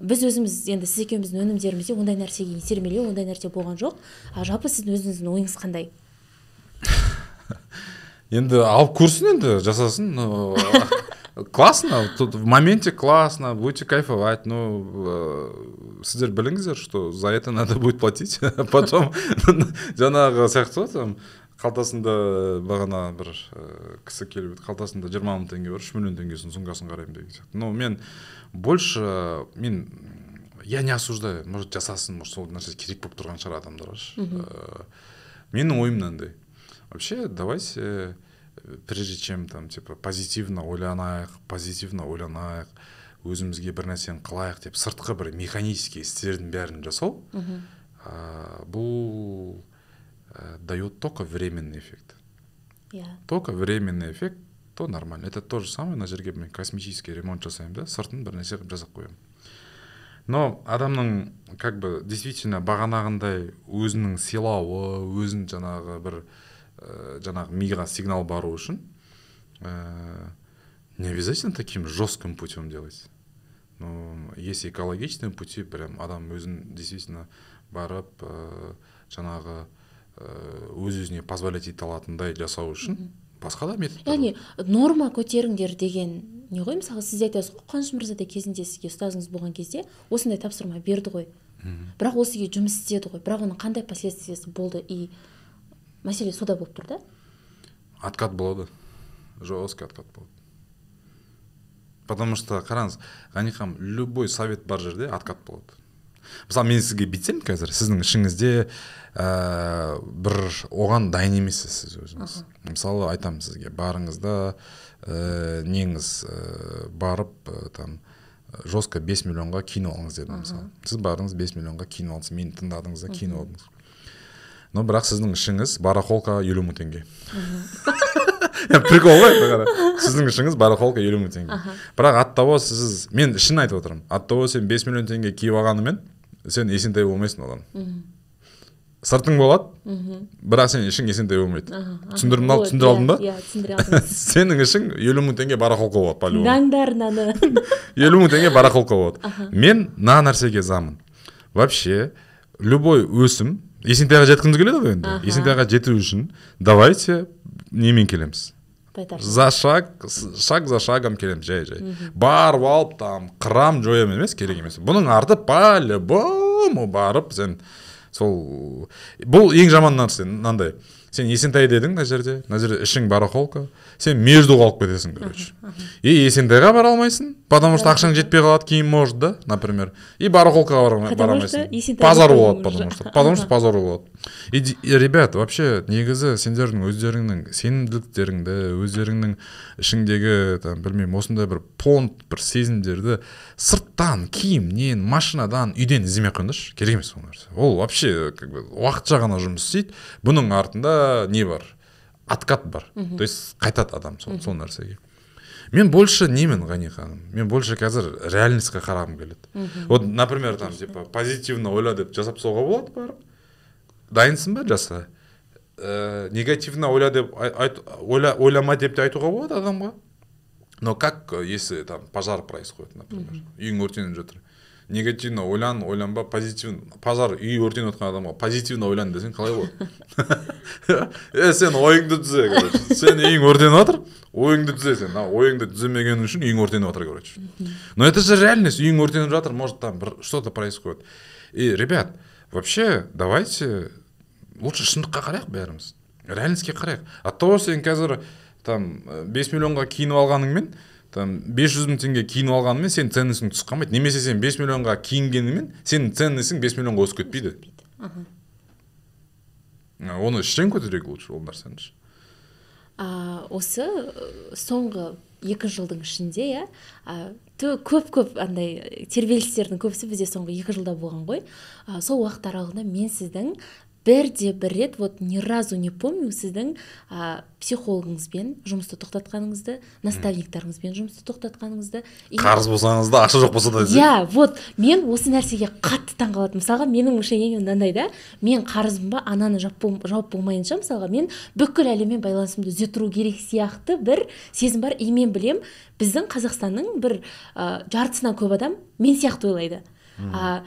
Біз өзіміз, енді сіз екеуміздің өнімдерімізде ондай нәрсеге итермелеу, ондай нәрсе болған жоқ. Жалпы сіздің өзіңіздің ойыңыз қандай? Енді алып көрсін, енді жасасын. Классно, в моменте классно, будете кайфовать, но сіздер біліңіздер, что за это надо будет платить. Потом жаңағы сияқты там қалтасында бағана бір кісі келіп еді, қалтасында жиырма мың теңге бар, үш миллион теңгесін сумкасын қараймын деген сияқты. Но мен больше, мен, я не осуждаю, может жасасын, может сол нәрсе керек болып тұрған шығар адамдарға. Менің ойым мынандай. Вообще, давайте, прежде чем там типа позитивно ойланайық, позитивно ойланайық, өзімізге бір нәрсені қалайық деп сыртқы бір механический істердің бәрін жасау, бұл дает только временный эффект. Yeah. Только временный эффект, то нормально. Это то же самое, на жерге мен космический ремонт жасаем, да, сыртын бір нәрсе қып жасап қоямын. Но адамның, как бы, действительно, бағанағындай өзінің силауы, өзін жаңағы бір, жаңағы миға сигнал бару үшін, не обязательно таким жестким путем делать. Но есть экологичные пути, прям адам өзін, действительно, барып, жаңағы, өз-өзіне позволять ете алатындай жасау үшін басқа да методтар. Яғни, норма көтеріңдер деген не ғой? Мысалы, сіз айтасыз, Қаныш мырзадай кезінде сізге ұстазыңыз болған кезде осындай тапсырма берді ғой. Бірақ осы үйге жұмыс істеді ғой. Бірақ оның қандай последствиясы болды? И мәселе сода болып тұр да? Откат болады. Жесткий откат болады. Потому что, қараңыз, Ғайни ханым, любой совет бар жерде откат болады. Мысалы, мен сізге бетсем қазір, сіздің ішіңізде бір оған дайын емесіз сіз өзіңіз. Мысалы, айтамын сізге, барыңызда неңіз барып, жестко бес миллионға кино алыңыз дедім. Сіз барыңыз бес миллионға кино алыңыз, мені тыңдадыңыз да кино алыңыз. Но бірақ сіздің ішіңіз барахолка елу мың теңге. Прикол ғой, сіздің ішіңіз барахолка елу мың теңге. Бірақ аттауы сіз, мен ішін айтып отырым, аттауы сен бес миллион теңге киіп ағанымен, сен есентай болмайсың одан. Сыртың болады, бірақ сен ішің есентай болмайды. Түсіндіріп алдың ба? Сенің ішің елу мың теңге барахолка болады. Гаңдарнаны. елу мың теңге барахолка болады. Мен на нәрсеге замын. Вообще, любой өсім, есентайға жеткіміз келеді ғой енді. Есентайға жету үшін давайте немен келеміз. За шаг, шаг за шагом келеміз, жай-жай. Барып алып, там, қырам жоям емес, керек емес. Бұның арты по-любому барып, сен сол... Бұл ең жаман нәрсе, мынандай. Сен есентай дедің на жерде, на жерде ішің барахолка, сен между қалып кетесің, короче. И есентайға бара алмайсың, потому что ақшаң жетпей қалады, кейін может, да, например. И барахолкаға бара алмайсың. Пазар болады, потому что. Потому что пазар болады. И, ребят, вообще, негізі сендердің өздеріңнің сенімділіктеріңді, өздеріңнің ішіңдегі, білмеймін, осындай бір понт, бір сезімдерді сырттан, киімнен, машинадан, үйден іздемей қойыңызшы. Керек емес ол нәрсе. Ол вообще уақытша ғана жұмыс істейді. Бұның артында не бар? Откат бар. То есть қайтады адам сол нәрсеге. Мен больше немен, Ғайни ханым, мен больше қазір реальностьқа қарағым келеді. Вот, например, там, типа, позитивно ойла деп жасап соға болады барып, дайынсың ба жаса? Негативно ойла деп, ойлама деп те айтуға болады адамға. Но как, если там пожар происходит, например, үйің өртеніп жатыр. Негативно ойлан, ойланба, позитивно. Пазар үй өртеніп отқан адамға позитивно ойлан десең қалай болады? Сен ойыңды түзе, короче. Сен үйің өртеніп отыр, ойыңды түзе сен. Ойыңды түземеген үшін үйің өртеніп отыр, короче. Но это же реальность. Үйің өртеніп жатыр, может там что-то происходит. И, ребят, вообще, давайте лучше шындыққа қарайық бәріміз. Реальностьке қарайық. Оттого сен қазір там бес миллионға киініп алғаныңмен, бес жүз мың теңге киініп алғанымен сенің ценнісің түсіп қалмайды. Немесе сен бес миллионға киінгенімен сенің ценнісің бес миллионға өсіп кетпейді. Оны іштен көтерейік лучше ол нәрсені. Осы соңғы екі жылдың ішінде көп-көп тербелістердің көбісі бізде соңғы екі жылда болған ғой. Сол уақыт аралығында мен сіздің бірде бір рет, вот ни разу не помню, сіздің а, психологыңызбен жұмысты тоқтатқаныңызды, наставниктарыңызбен жұмысты тоқтатқаныңызды. Қарыз болсаңыз да, ақша жоқ болса да. Иә, вот мен осы нәрсеге қатты таңқалатым. Мысалға, менің мышлением мынандай да, мен қарызым ба, ананы жауып болмайынша, мысалға, мен бүкіл әлеммен байланысымды үздіру керек сияқты бір сезім бар. И мен білем, біздің Қазақстанның бір ә, жартысынан көп адам мен сияқты ойлайды. А,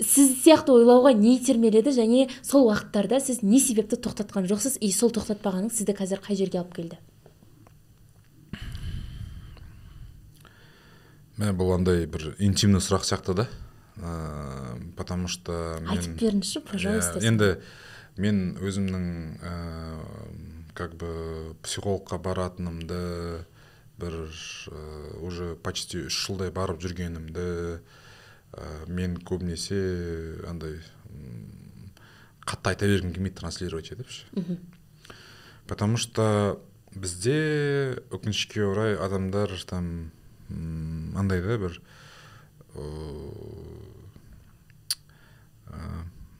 сіз сияқты ойлауға не итермеледі, және сол уақыттарда сіз не себепті тоқтатқан жоқсыз, и сол тоқтатпағаның сізді қазір қай жерге алып келді? Мен бұл андай бір интимный сұрақ сияқты да, ә, потому что мен, айтып беріңізші, пожалуйста. Ә, енді мен өзімнің ә, как бы психологқа баратынымды бір ә, уже почти үш жылдай барып жүргенімді, мен көбінесе андай қатты айта бергім келмейді, транслировать етіпші. Потому что бізде өкінішке орай адамдар там андай да бір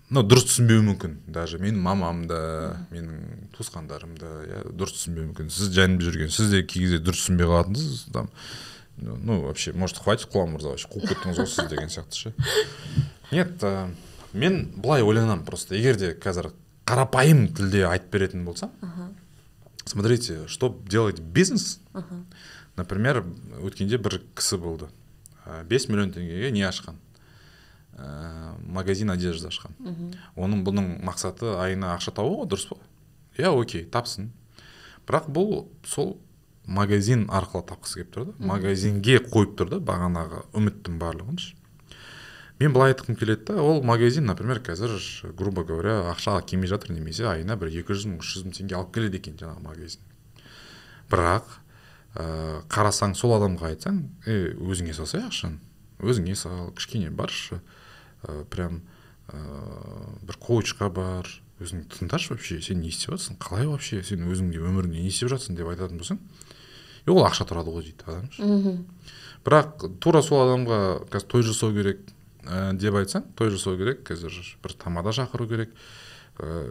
ну дұрыс түсінбеуі мүмкін. Даже менің мамам да, менің туысқандарым да дұрыс түсінбеуі мүмкін. Сіз жанып жүрген, сіз де кей кезде дұрыс түсінбей қалатынсыз там. Ну, вообще, может, хватит, Кулан Мырзалович, қуып кеттіңіз осы деген сияқты ше. Нет, ә, мен былай ойланам просто. Егер де қазір қарапайым тілде айтып беретін болсам, uh-huh. смотрите, что делает бизнес. Uh-huh. Например, өткенде бір кісі болды. бес миллион теңгеге не ашқан? Ә, магазин одежды ашқан. Uh-huh. Оның бұның мақсаты айына ақша табу, дұрыс па? Иә, окей, тапсын. Бірақ бұл сол магазин арқылы тапқысы келіп тұрды. Магазинге қойып тұрды бағанағы үміттің барлығын. Мен былай айтқым келеді, ол магазин, например, қазір, грубо говоря, ақша келмей жатыр немесе айына бір екі жүз мың үш жүз мың теңге алып келеді екен жаңағы магазин. Бірақ ә, қарасаң сол адамға айтсаң, э, өзіңе салсай ақшаны, өзіңе сал, кішкене баршы, ә, прям ә, бір коучқа бар, өзің тыңдашы вообще, сен не істеп жатсың, қалай вообще, сен өзіңде өміріңде не істеп жатсың деп айтатын болсаң, ол ақша тұрады ғой дейді адамшы. Бірақ тура сол адамға қазір той жасау керек деп айтсаң, той жасау керек, қазір бір тамада шақыру керек,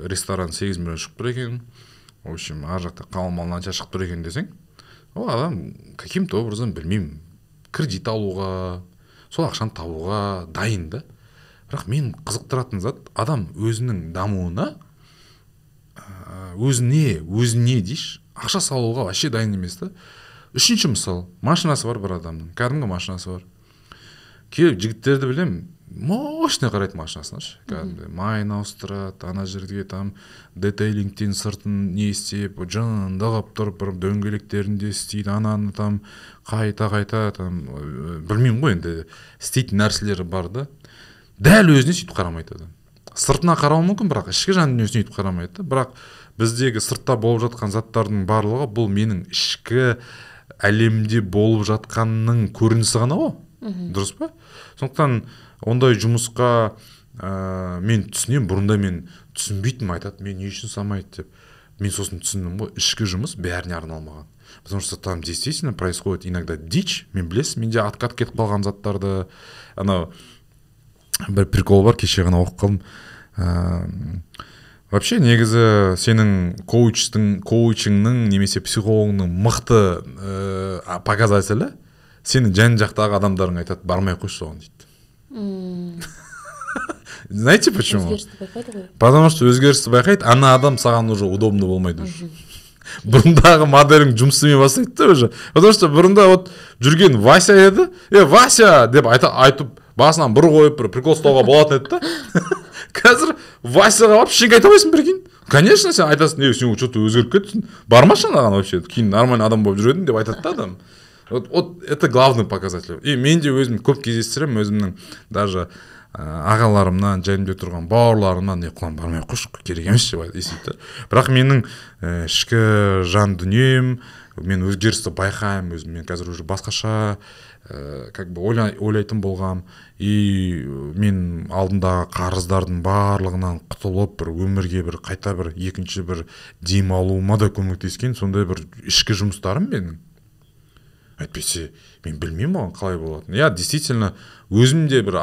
ресторан сегіз миллион шығып тұр екен, в общем, ар жақта қалмал нанша шығып тұр екен десең, ол адам каким-то образом, білмеймін, кредит алуға, сол ақшаны табуға дайын да. Бірақ мен қызықтыратын зат, адам өзінің дамуына, өзіне, өзіне дейші, ақша салуға вообще дайын емес та. Үшінші мысал, машинасы бар бір адамның, кәдімгі машинасы бар. Келіп жігіттерді білем, мощный қарайды машинасына, кәдімгі майын ауыстырады, ана жерге там детейлингтен сыртын не істеп, жанында қалып тұрып, бір дөңгелектерінде істейді, ананы там қайта-қайта там білмеймін ғой енді істейтін нәрселері бар да. Дәл өзіне сөйтіп қарамайды адам. Сыртына қарауы мүмкін, бірақ ішкі жан дүниесіне сөйтіп қарамайды. Бірақ біздегі сыртта болып жатқан заттардың барлығы бұл менің ішкі әлемде болып жатқанның көрінісі ғана ғой. Дұрыс па? Сондықтан ондай жұмысқа ә, мен түсінем, бұрында мен түсінбейтінім, айтады, мен не үшін салмайды деп. Мен сосын түсіндім ғой, ішкі жұмыс бәріне арналмаған. Потому что там действительно происходит иногда дичь, мен білесіз, менде откат кетіп қалған заттарды, анау бір прикол бар, кеше ғана оқып қалдым. Ә, вообще, негізі сенің коучтың, коучыңның немесе психологыңның мықты ә, показателі, сенің жан жақтағы адамдарың айтады, бармай қойшы соған дейді. Знаете почему? Өзгерісті байқайды ғой. Потому что өзгерісті байқайды, ана адам саған уже удобно болмайды. Бұрындағы моделің жұмысымен бастайды уже. Потому что бұрында вот жүрген Вася еді, е, Вася деп айтып басынан бір қойып, бір прикол ұстауға болатын еді да. Қазір Васяға вообще айта алмайсың, прикинь. Конечно, сен айтасың, е, сен что-то өзгеріп кеттің, бармашы анаған вообще, кейін нормальный адам болып жүретін деп айтады да адам. Вот, вот это главный показатель. И мен де өзім көп кездестіремін, өзімнің даже ағаларымнан, жанымда тұрған бауырларымнан, не құлан бармай қойшы, керек емес деп айтады. Бірақ менің ішкі жан дүнием, мен өзгерісті байқаймын, өзім мен қазір уже басқаша как бы ойлайтын болғам, и мен алдындағы қарыздардың барлығынан құтылып, бір өмірге бір қайта бір екінші бір демалуыма да көмектескен сондай бір ішкі жұмыстарым менің. Әйтпесе, мен білмеймін оған қалай болатынын. Я, действительно, өзімде бір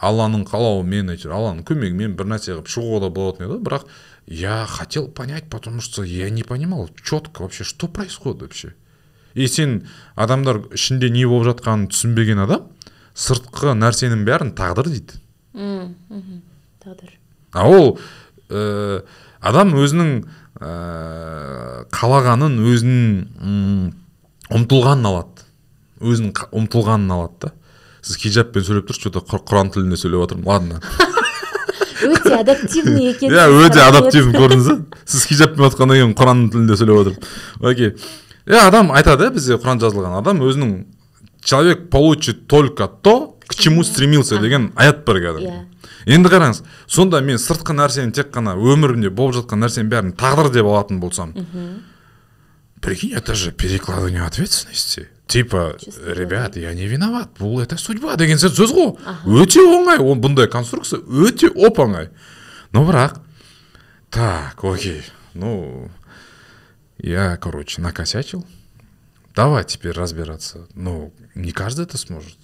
Алланың қалауымен, Алланың көмегімен бір нәрсе қылып шығуға да болатын еді, бірақ я хотел понять, потому что я не понимал четко вообще, что происходит вообще. И сен адамдар ішінде не болып жатқанын түсінбеген адам, сыртқы нәрсенің бәрін тағдыр дейді. Тағдыр. А ол адам өзінің қалағанын, өзінің ұмтылғанын алады. Өзінің ұмтылғанын алады. Сіз хиджабпен сөйлеп тұрсыз, что-то Құран тілінде сөйлеп отырмын. Ладно. Өте адаптивный екен. Иә, өте адаптивный көрдіңіз. Сіз хиджабпен отырғаннан кейін Құран тілінде сөйлеп отырмын. Окей. Иә, адам айтады, бізде Құран жазылған. Адам өзінің человек получит только то, к чему стремился деген аят бар екен. Енді қараңыз, сонда мен сыртқы нәрсені тек қана өмірімде болып жатқан нәрсенің бәрін тағдыр деп алатын болсам. Прикинь, это же перекладывание ответственности. Типа, ребят, я не виноват, бұл это судьба деген сөз ғой. Өте оңай, бұндай конструкция өте оп оңай. Но бірақ, так, окей, ну, я, короче, накосячил. Давай теперь разбираться. Ну, не каждый это сможет.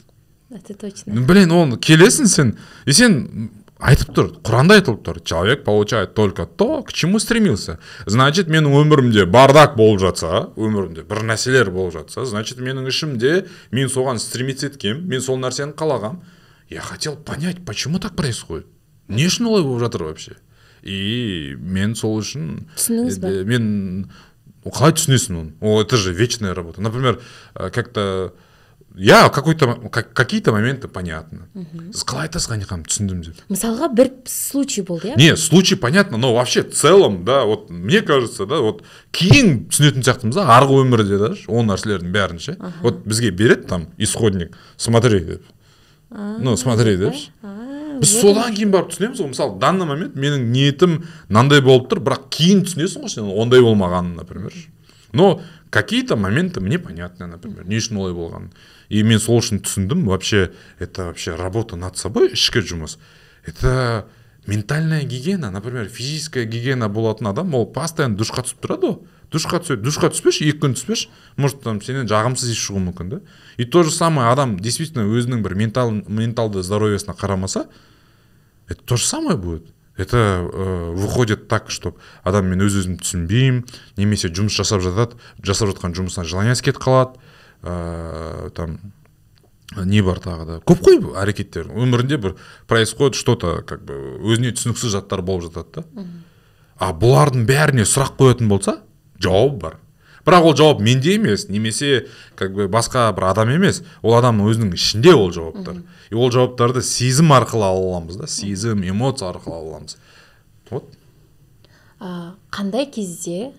Это точно. Блин, он келесін сен, и сен айтып тұр, Құранда айтылып тұр. Человек получает только то, к чему стремился. Значит, менің өмірімде бардак болып жатса, өмірімде бір нәрселер болып жатса, значит, менің ішімде мен соған стремиться еткем, мен сол нәрсені қалағам. Я хотел понять, почему так происходит. Не үшін олай болып жатыр вообще. И мен сол үшін... Түсініңіз ба? Мен... Қалай түсінесің оны? О, это же вечная работа. Например, как-то... Я какой-то какие-то моменты понятно. Мысалға бір случай болды, я? Не, случай понятно, но вообще в целом, да, вот мне кажется, да, вот кейін түсінетін сияқтымыз, да, арғы өмірде даже, он нәрселердің бәрінше. Вот бізге береді там исходник, смотри деп. Ну, смотри деп. Біз содан кейін барып түсінеміз ғой, мысалы, данный момент менің ниетім мынандай болып тұр, бірақ кейін түсінесің ғой, сен ондай болмағанын, например. Но какие-то моменты мне понятны, например, не үшін олай болғанын. И мен сол үшін түсіндім, вообще, это вообще работа над собой, ішкі жұмыс. Это ментальная гигиена, например, физическая гигиена болатын адам, ол постоянно душқа түсіп тұрады, душқа түседі, душқа түспеш, екі күн түспеш, может, там, сенен жағымсыз еш шығуы мүмкін, да? И то же самое, адам действительно өзінің бір менталды здоровьесіне қарамаса, это то же самое будет. Это э, выходит так, что адам мен өз-өзім түсінбеймін, немесе жұмыс жасап жатады, жасап жатқан жұмысынан жылайнасы кет қалады, э, там, не бар тағы да. Көп қой әрекеттер, өмірінде бір происходит что-то, как бы, өзіне түсініксіз жаттар болып жатады да. А бұлардың бәріне сұрақ қоятын болса, жауап бар. Бірақ ол жауап менде емес, немесе как бы, басқа бір адам емес, ол адам өзінің ішінде ол жауаптар. И ол жауаптарды сезім арқылы аламыз, да? Сезім, эмоция арқылы аламыз. Вот. Қандай кезде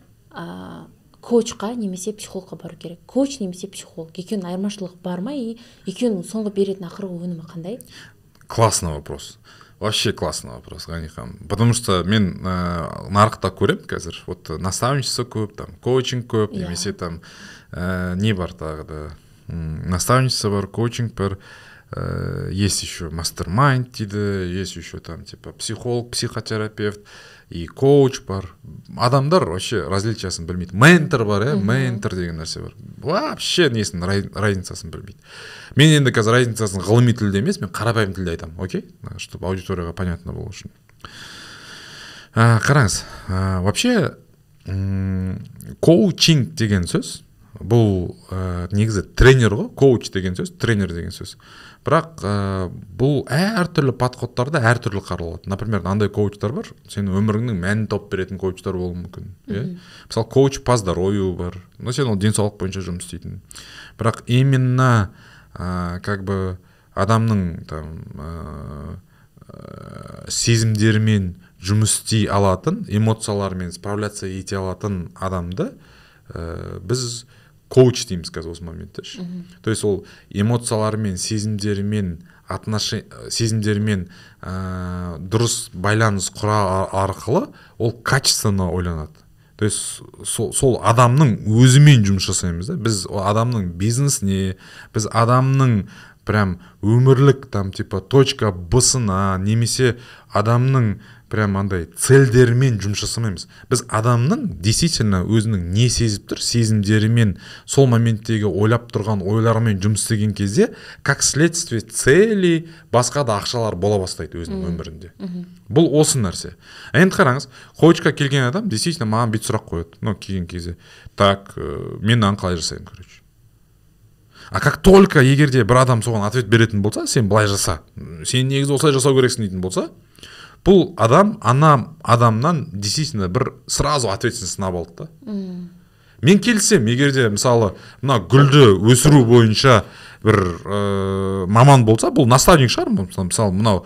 коучқа немесе психологқа бару керек? Коуч немесе психолог. Екеуінің айырмашылығы бар ма? И екеуінің соңғы беретін ақырғы өнімі қандай? Классный вопрос. Вообще классный вопрос, Ғайни ханым. Потому что мен нарықта көрем қазір. Вот наставничество көп, там коучинг көп, немесе там не бар тағы да. Наставничество бар, коучинг бар. Есть еще мастер-майнд дейді, есть еще там типа психолог, психотерапевт и коуч бар. Адамдар вообще различиясын білмейді. Ментор бар, ә? Ментор деген нәрсе бар. Вообще несін разницасын білмейді. Мен енді қазір разницасын ғылыми тілде емес, мен қарапайым тілде айтамын, окей? Чтобы аудиторияға понятно болу үшін. Қараңыз, вообще коучинг деген сөз, бұл негізі тренер ғой, коуч деген сөз, тренер деген сөз. Бірақ бұл әртүрлі подходтарда әртүрлі қаралады. Например, андай коучтар бар, сен өміріңнің мәнін тауып беретін коучтар болуы мүмкін. Мысалы, коуч по здоровью бар, сен ол денсаулық бойынша жұмыс істейтін. Бірақ именно как бы адамның сезімдерімен жұмыс істей алатын, эмоциялармен справляться ете алатын адамды біз коуч дейміз қазір осы моментте. То есть ол эмоциялармен, сезімдермен, сезімдермен дұрыс байланыс құра арқылы ол качественно ойланады. То есть сол адамның өзімен жұмыс жасаймыз да. Біз адамның бизнесіне, біз адамның прям өмірлік там типа точка бысына немесе адамның прям андай целдермен жұмшысымыз. Біз адамның действительно өзінің не сезіп тұр, сезімдерімен, сол моменттегі ойлап тұрған ойлармен жұмсыген кезде, как следствие цели, басқа да ақшалар бола бастайды өзінің өмірінде. Бұл осы нәрсе. Енді қараңыз, қойшыға келген адам действительно маған бет сұрақ қойды. Ну, келген кезде, так, мен мынаны қалай жасаймын, короче. А как только егерде бір адам соған ответ беретін болса, сен былай жаса, сен негізі осылай жасау керексің дейтін болса, бұл адам, ана адамнан действительно бір сразу ответсін сынап алды. Мен келсем, егерде, мысалы, мына гүлді өсіру бойынша бір ә, маман болса, бұл наставник шығар, мысалы, мынау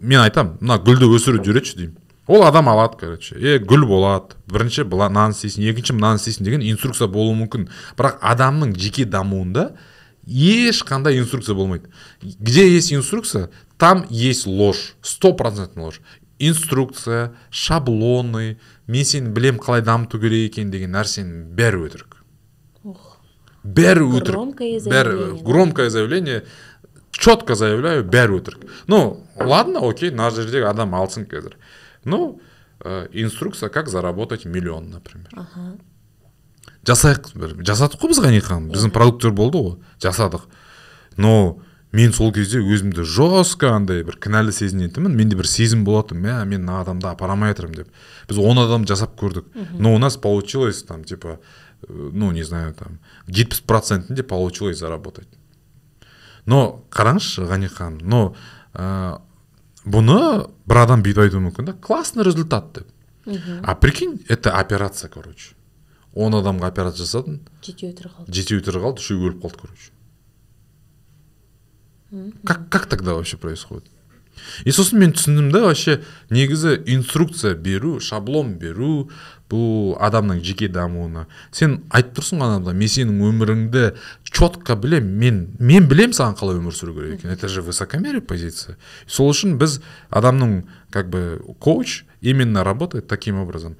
мен айтам, мына гүлді өсіру үйретші деймін. Ол адам алады, короче. Е, гүл болады. Бірінші мынаны істейсің, екінші мынаны істейсің деген инструкция болуы мүмкін. Бірақ адамның жеке дамуында ешқандай инструкция болмайды. Где есть инструкция, там есть ложь, стопроцентная ложь. Инструкция, шаблоны, мен сен білем қалай дамыту керек екен деген нәрсенің бәрі өтірік. Бәрі өтірік. Громкое заявление. Четко заявляю, бәрі өтірік. Ну, ладно, окей, наш жердегі адам алсын кәзір. Ну, инструкция, как заработать миллион, например. Ага. Жасадық қой біз Ғайни ханым, біздің продуктер болды ғой, жасадық. Но мен сол кезде өзімді жестко андай бір кінәлі сезінетінмін, менде бір сезім болатын, мә, мен мына адамды апарамай жатырмын деп. Біз он адам жасап көрдік. Но у нас получилось там типа, ну не знаю, там жетпіс процентінде получилось заработать. Но қараңызшы, Ғайни ханым, но ә, бұны бір адам бүйтіп айтуы мүмкін, да? Классный результат деп. А прикинь, это операция, короче. он адамға операция жасадың, жетеуі тірі қалды, үшеуі өліп қалды, короче. Как, как тогда вообще происходит? И сосын мен түсіндім да, вообще негізі инструкция беру, шаблон беру, бұл адамның жеке дамуына. Сен айтып тұрсың адамда, мен сенің өміріңді четко білем, мен, мен білем саған қалай өмір сүру керек екен. Это же высокомерие позиция. Сол үшін біз адамның, как бы, коуч именно работает таким образом.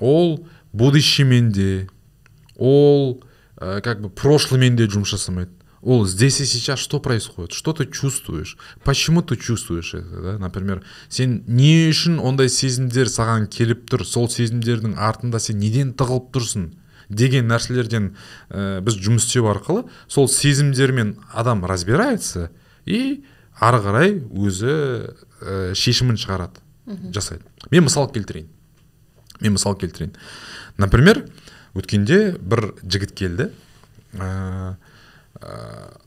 Ол будущемен де, ол э, как бы прошлымен де жұмшасымайды. Ол здесь и сейчас что происходит? Что ты чувствуешь? Почему ты чувствуешь это? Да? Например, сен не үшін ондай сезімдер саған келіп тұр, сол сезімдердің артында сен неден тығылып тұрсың деген нәрселерден э, біз жұмыс істеу арқылы сол сезімдермен адам разбирается и ары қарай өзі э, шешімін шығарады, жасайды. Мен мысал келтірейін. Мен мысал келтірейін. Например, өткенде бір жігіт келді, ә, ә,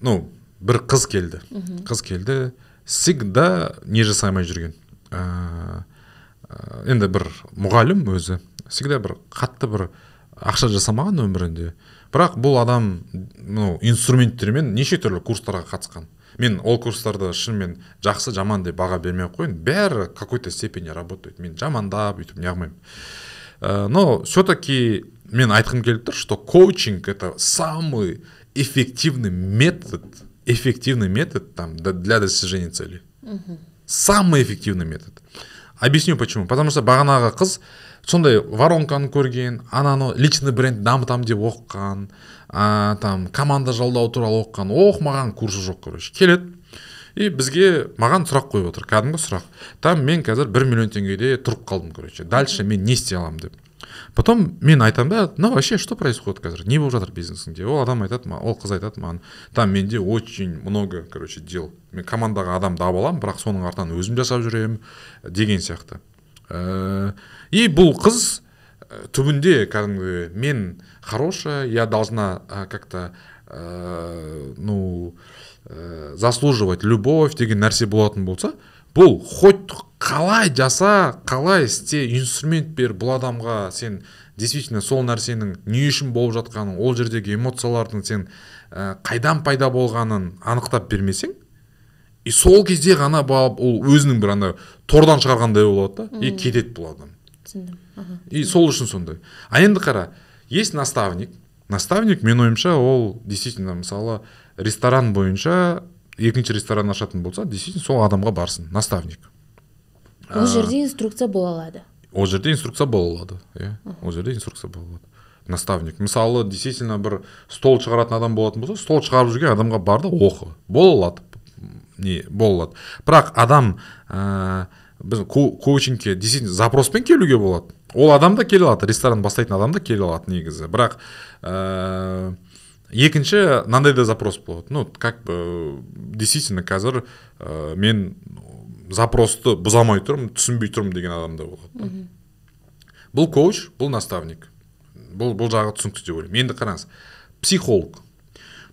ну, бір қыз келді, қыз келді, всегда не жасаймай жүрген. Ә, енді бір мұғалім өзі, всегда бір қатты бір ақша жасамаған өмірінде, бірақ бұл адам ну, инструменттермен неше түрлі курстарға қатысқан. Мен ол курстарды шынымен жақсы, жаман деп баға бермей қойын, бәрі какой-то степени работает. Мен жамандап, өйтіп неғымаймын. Но все-таки мен айтқым келіп тұр, что коучинг это самый эффективный метод, эффективный метод там, для достижения цели. Угу. Самый эффективный метод. Объясню почему. Потому что бағанағы қыз сондай воронканы көрген, ананы личный бренд дамытам деп оққан, а, там команда жалдау туралы оққан, оқымаған курсы жоқ, короче. Келеді. И бізге маған сұрақ қойып отыр, кәдімгі сұрақ. Там мен қазір бір миллион теңгеде тұрып қалдым, короче. Дальше мен не істей аламын деп. Потом мен айтам да, ну вообще что происходит қазір? Не болып жатыр бизнесіңде? Ол адам айтады, ол қыз айтады маған. Там менде очень много, короче, дел. Мен командаға адам даба аламын, бірақ соның артынан өзім жасап жүремін деген сияқты. И бұл қыз түбінде кәдімгі мен хорошая, я должна как-то ну заслуживать любовь деген нәрсе болатын болса, бұл хоть қалай жаса, қалай істе, инструмент бер бұл адамға, сен действительно сол нәрсенің не үшін болып жатқанын, ол жердегі эмоциялардың сен қайдан пайда болғанын анықтап бермесең, и сол кезде ғана болып, ол өзінің бір андай тордан шығарғандай болады да, и кетеді бұл адам. И сол үшін сондай. А енді қара, есть наставник. Наставник, менің ойымша, ол действительно, мысалы, ресторан бойынша, екінші ресторан ашатын болса, действительно, сол адамға барсын, наставник. Ол жерде инструкция бола алады. Ол жерде инструкция бола алады. Ол жерде инструкция бола алады. наставник. Мысалы, действительно бір стол шығаратын адам болатын болса, стол шығарып жүрген адамға барды оқы. Бола алады. Не, бола алады. Бірақ адам ә, біз коучингке действительно запроспен келуге болады. Ол адам да келе алады, ресторан бастайтын адам да келе алады негізі. Бірақ ә, екінші, мынандай да запрос болады. Ну, как бы действительно қазір ә, мен запросты бұзамай тұрмын, түсінбей тұрмын деген адам да болады. Бұл коуч, бұл наставник. Бұл, бұл жағы түсінікті деп ойлаймын. Енді қараңыз. Психолог.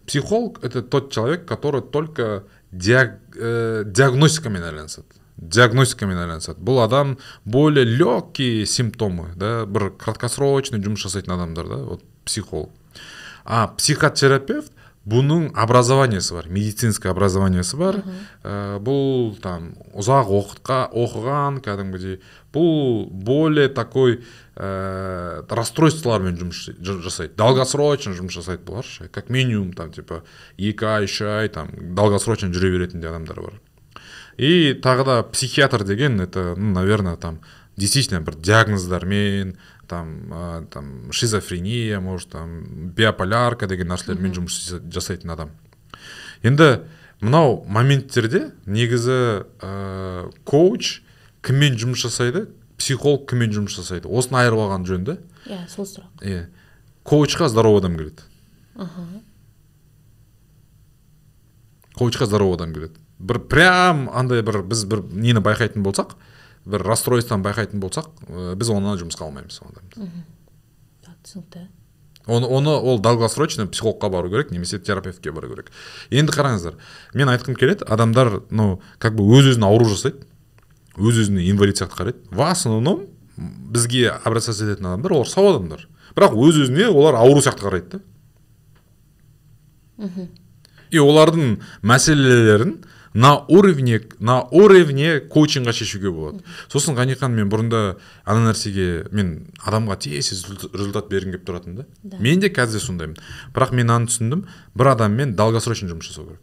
Психолог – это тот человек, который только диаг... э, диагностикамен айналысады. Диагностикамен айналысады. Бұл адам более легкие симптомы, да, бір краткосрочный жұмыс жасайтын адамдар, да, вот психолог. А психотерапевт бұның образованиесі бар, медицинское образованиесі бар. Э, бұл там ұзақ уақытқа оқыған, кәдімгідей. Бұл более такой э, расстройстволармен жұмыс жасайды. Долгосрочно жұмыс жасайды бұлар. Как минимум, там, типа, екі ай, үш ай, там, долгосрочно жүре беретін де адамдар бар. И тағы да психиатр деген, это, ну, наверное, там, действительно, бір диагноздармен, там, э, там, шизофрения, может, там, биополярка деген нәрселермен жұмыс жасайтын адам. Енді, мынау моменттерде, негізі, э, коуч, кіммен жұмыс жасайды, психолог кіммен жұмыс жасайды. Осын айырып алған жөн, да? Иә, сол сұрақ. Иә. Коучқа здоровый адам келеді. Аха. Коучқа здоровый адам келеді. Бір прям андай бір біз бір нені байқайтын болсақ, бір расстройствоны байқайтын болсақ, біз оннан жұмысқа алмаймыз ол адамды. Мхм. Түсінікті. Оны оны ол долгосрочно психологқа бару керек, немесе терапевтке бару керек. Енді қараңыздар, мен айтқым келеді, адамдар, ну, как бы өз-өзін ауру жасайды. Өз-өзіне инвалид сияқты қарайды. В основном бізге обращаться ететін адамдар, олар сау адамдар. Бірақ өз-өзіне олар ауру сияқты қарайды. Мхм. И олардың мәселелерін на уровне, на уровне коучинга шешуге болады. Сосын Ғайни хан, мен бұрында ана нәрсеге, мен адамға тез результат бергім келіп тұратын да. Мен де қазір сондаймын. Бірақ мен аны түсіндім, бір адаммен долгосрочно жұмыс жасау керек.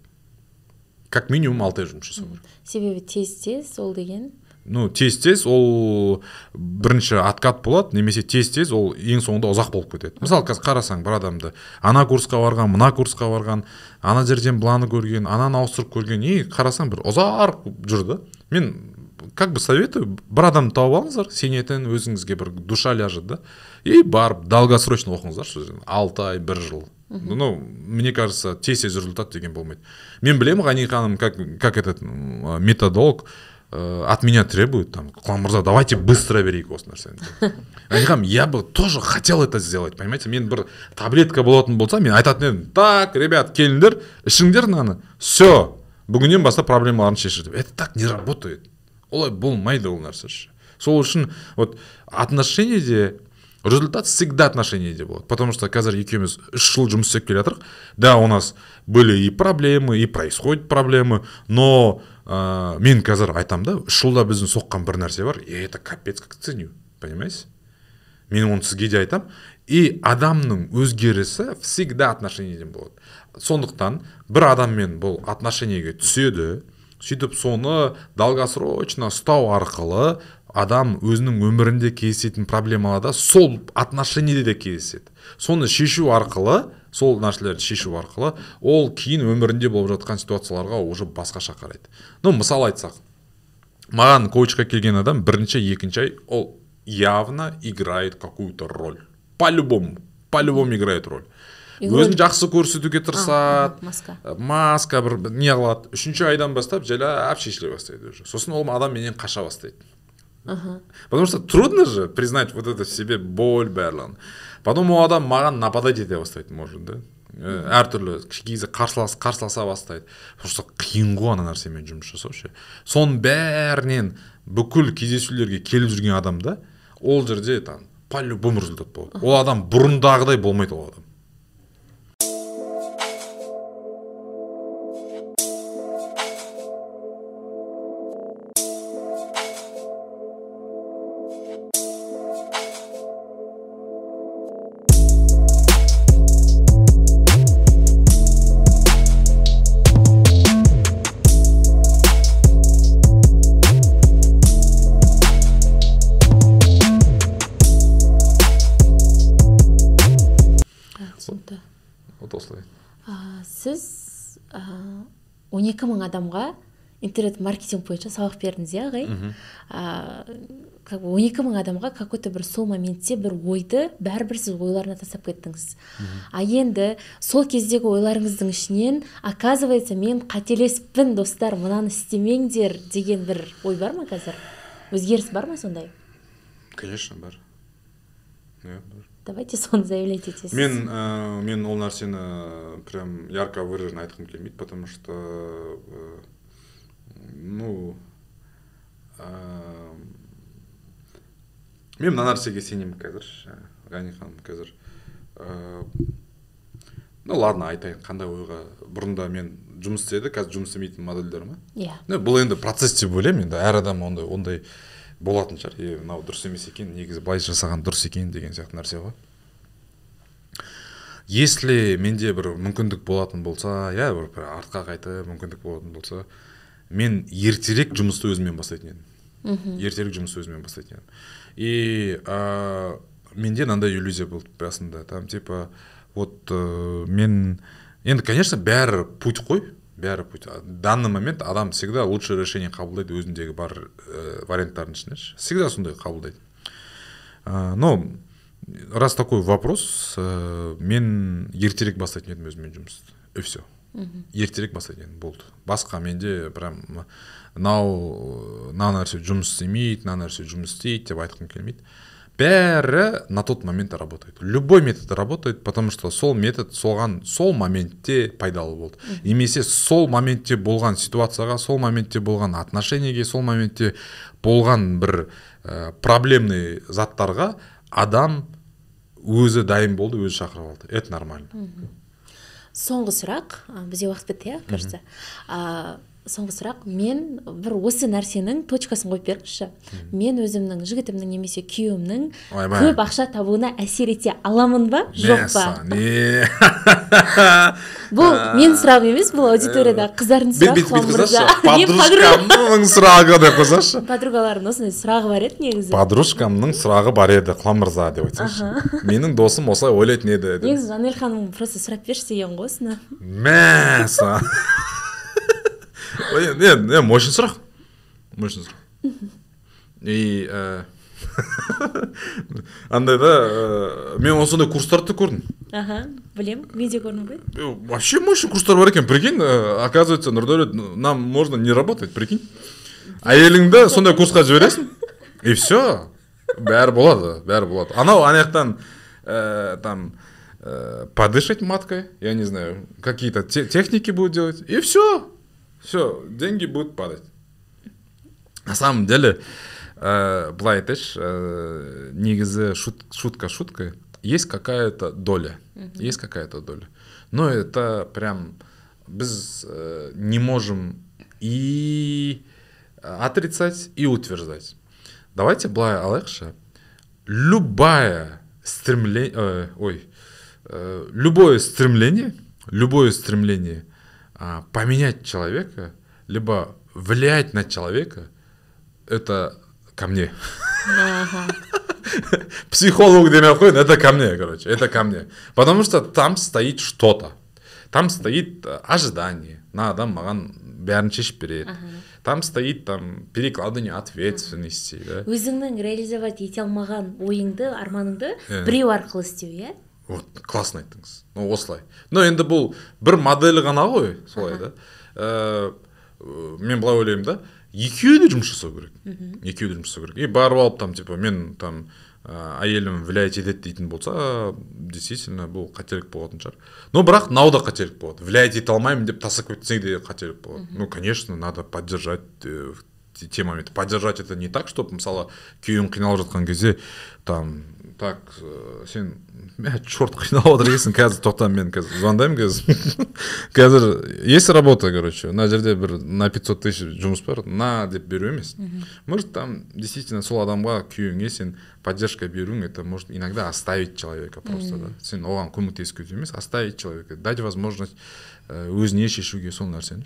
Как минимум алты ай жұмыс жасау керек. Себебі тез-тез ол деген? Ну, тез-тез ол бірінші откат болады, немесе тез-тез ол ең соңында ұзақ болып кетеді. Мысалы, қазір қарасаң бір адамды, ана курсқа барған, мына курсқа барған, ана жерден бұланы көрген, ананы ауыстырып көрген, и қарасаң бір ұзақ жүрді. Мен как бы советую, бір адамды тауып алыңыздар, сенетін өзіңізге бір душа ляжет, да, и барып долгосрочно оқыңыздар, алты ай, бір жыл. Ну, мне кажется, тез-тез результат деген болмайды. Мен білемін, Ғайни ханым, как, как этот методолог э, от меня требует, там, Клан Мурза, давайте быстро берейік осы нәрсені. Ғайни ханым, я бы тоже хотел это сделать, понимаете? Мен бір таблетка болатын болса, мен айтатын едім, так, ребят, келіндер, ішіңдер наны, все, бүгіннен бастап проблемаларын шешірдім. Это так не работает. Олай болмайды ол нәрсе. Сол үшін, вот, отношениеде, результат всегда отношения де болады. Потому что қазір екеуміз үш жыл жұмыс істеп келе жатырық. Да, у нас были и проблемы, и происходят проблемы, но ә, мен қазір айтам да, үш жылда біздің соққан бір нәрсе бар, и это капец как ценю, понимаете? Мен оны сізге де айтам. И адамның өзгерісі всегда отношениеден болады. Сондықтан бір адаммен бұл отношениеге түседі, сөйтіп соны долгосрочно ұстау арқылы адам өзінің өмірінде кездесетін проблемаларда сол отношениеде де кездеседі. Соны шешу арқылы, сол нәрселерді шешу арқылы, ол кейін өмірінде болып жатқан ситуацияларға уже басқаша қарайды. Ну, мысалы айтсақ, маған коучқа келген адам бірінші, екінші ай ол явно играет какую-то роль. По-любому, по-любому играет роль. Өзін жақсы көрсетуге тырысады, маска бір не қылады. Үшінші айдан бастап жайлап шешіле бастайды уже. Сосын ол адам менен қаша бастайды. Ага. Потому что трудно же признать вот это в себе боль, барлығын. Потом у адам маған нападать ете бастайды, может, да? Әртүрлі кейзі қарсылас, қарсыласа бастайды. Просто қиын ғой ана нәрсемен жұмыс жасаушы. Соның бәрінен бүкіл кездесулерге келіп жүрген адамда ол жерде там по-любому результат болады. Ол адам бұрындағыдай болмайды ол адам. он екі мың адамға интернет-маркетинг бойынша сабақ бердіңіз, иә, Ғайни? он екі мың адамға какой-то бір сол моментте бір ойды бәрібір сіз ойларына тастап кеттіңіз. А енді сол кездегі ойларыңыздың ішінен, оказывается, мен қателеспін, достар, мынаны істемеңдер деген бір ой бар ма қазір? Өзгеріс бар ма сондай? Конечно, бар. Давайте соны заявлять етесіз. Мен мен ол нәрсені прям ярко выражен айтқым келмейді, потому что ну мен мына нәрсеге сенемін қазір, Ғайни ханым қазір. Ну ладно, айтайын, қандай ойға. Бұрында мен жұмыс істедік, қазір жұмыс істемейтін модельдер ма? Иә. Бұл енді процесс деп ойлаймын, енді әр адам ондай ондай болатын шығар. Е, мынау дұрыс емес екен, негізі былай жасаған дұрыс екен деген сияқты нәрсе ғой. Если менде бір мүмкіндік болатын болса, я бір артқа қайтып, мүмкіндік болатын болса, мен ертерек жұмысты өзіммен бастайтын едім. Ертерек жұмысты өзіммен бастайтын едім. И а, менде мынандай иллюзия болды басында, там типа вот мен енді, конечно, бәрі путь қой, бәрі путь. В данный момент адам всегда лучшее решение қабылдайды өзіндегі бар ә, варианттардың ішінен. Всегда сондай қабылдайды. А, но раз такой вопрос, ә, мен ертерек бастайтын едім өзіммен жұмысты. И все. Ертерек бастайтын едім, болды. Басқа менде прям нау нәрсе жұмыс істемейді, мына нәрсе жұмыс істейді деп айтқым келмейді. Бәрі на тот момент работает. Любой метод работает, потому что сол метод солған сол моментте пайдалы болды. Немесе сол моментте болған ситуацияға, сол моментте болған отношениеге, сол моментте болған бір ә, проблемный заттарға адам өзі дайын болды, өзі шақырып алды. Это нормально. Соңғы сұрақ, бізде уақыт бітті, кажется. Соңғы сұрақ, мен бір осы нәрсенің точкасын қойып беріңізші. Мен өзімнің, жігітімнің немесе күйеуімнің көп ақша табуына әсер ете аламын ба, жоқ па? Бұл мен сұрағым емес, бұл аудиторияда қыздардың сұрағы. Подружкамның сұрағы деп қойсашы. Подругаларымның осындай сұрағы бар еді негізі. Подружкамның сұрағы бар еді, Құламырза деп айтсашы. Менің досым осылай ойлайтын еді. Негізі Жанель ханым просто сұрап берші деген ғой осыны. Мәсі. Не, мощный сұрақ. Мощный сұрақ. И андайда мен осындай курстарды көрдім. Аха, білем, видео көрдім бе? Вообще мощный курстар бар екен, прикинь, оказывается, Нұрдәулет, нам можно не работать, прикинь. Әйеліңді сондай курсқа жібересің, и все, бәрі болады, бәрі болады. Анау аяқтан там подышать маткой, я не знаю, какие-то техники будут делать, и все. Все, деньги будут падать. На самом деле, э, блайтеш, э, негізі шут, шутка шутка, есть какая-то доля, mm-hmm. есть какая-то доля. Но это прям без э, не можем и отрицать, и утверждать. Давайте, блай алайықшы, любое стремление, э, ой, э, любое стремление, любое стремление поменять человека, либо влиять на человека, это ко мне. Психолог для меня ходит, это ко мне, короче, это ко мне. Потому что там стоит что-то. Там стоит ожидание. Надо, маған бәрін шешіп береді. Там стоит там перекладывание ответственности. Өзіңнің реализовать ете алмаған ойыңды, арманыңды біреу арқылы істеу, иә? Вот, классно айттыңыз. Ну, осылай. Но енді бұл бір модель ғана ғой, солай да. Мен былай ойлаймын да, екеуі де жұмыс жасау керек. Екеуі де жұмыс жасау керек. И барып алып там типа мен там әйелім влиять етеді дейтін болса, действительно бұл қателік болатын шығар. Но бірақ мынау да қателік болады. Влиять ете алмаймын деп тастап кетсең де қателік болады. Ну, конечно, надо поддержать те моменты. Поддержать это не так, чтобы мысалы күйеуің қиналып жатқан кезде там так, сен мә, черт қиналып отыр екенсің, қазір тоқтам, мен қазір звондаймын, қазір қазір есть работа, короче, мына жерде бір на пятьсот тысяч жұмыс бар, на деп беру емес. Может там действительно сол адамға, күйеуіңе сен поддержка беруің, это может иногда оставить человека просто, да, сен оған көмектесіп кету емес, оставить человека, дать возможность өзіне шешуге сол нәрсені.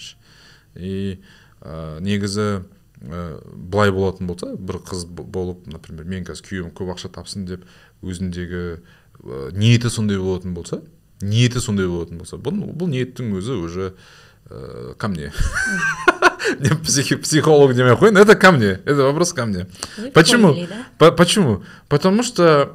И негізі былай болатын болса, бір қыз болып, например, мен қазір күйеуім көп ақша тапсын деп өзіндегі ниеті сондай болатын болса, ниеті сондай болатын болса, бұл ниеттің өзі уже э, ко мне. Психолог не мягкой, но это ко мне. Это вопрос ко мне. Почему? Почему? Потому что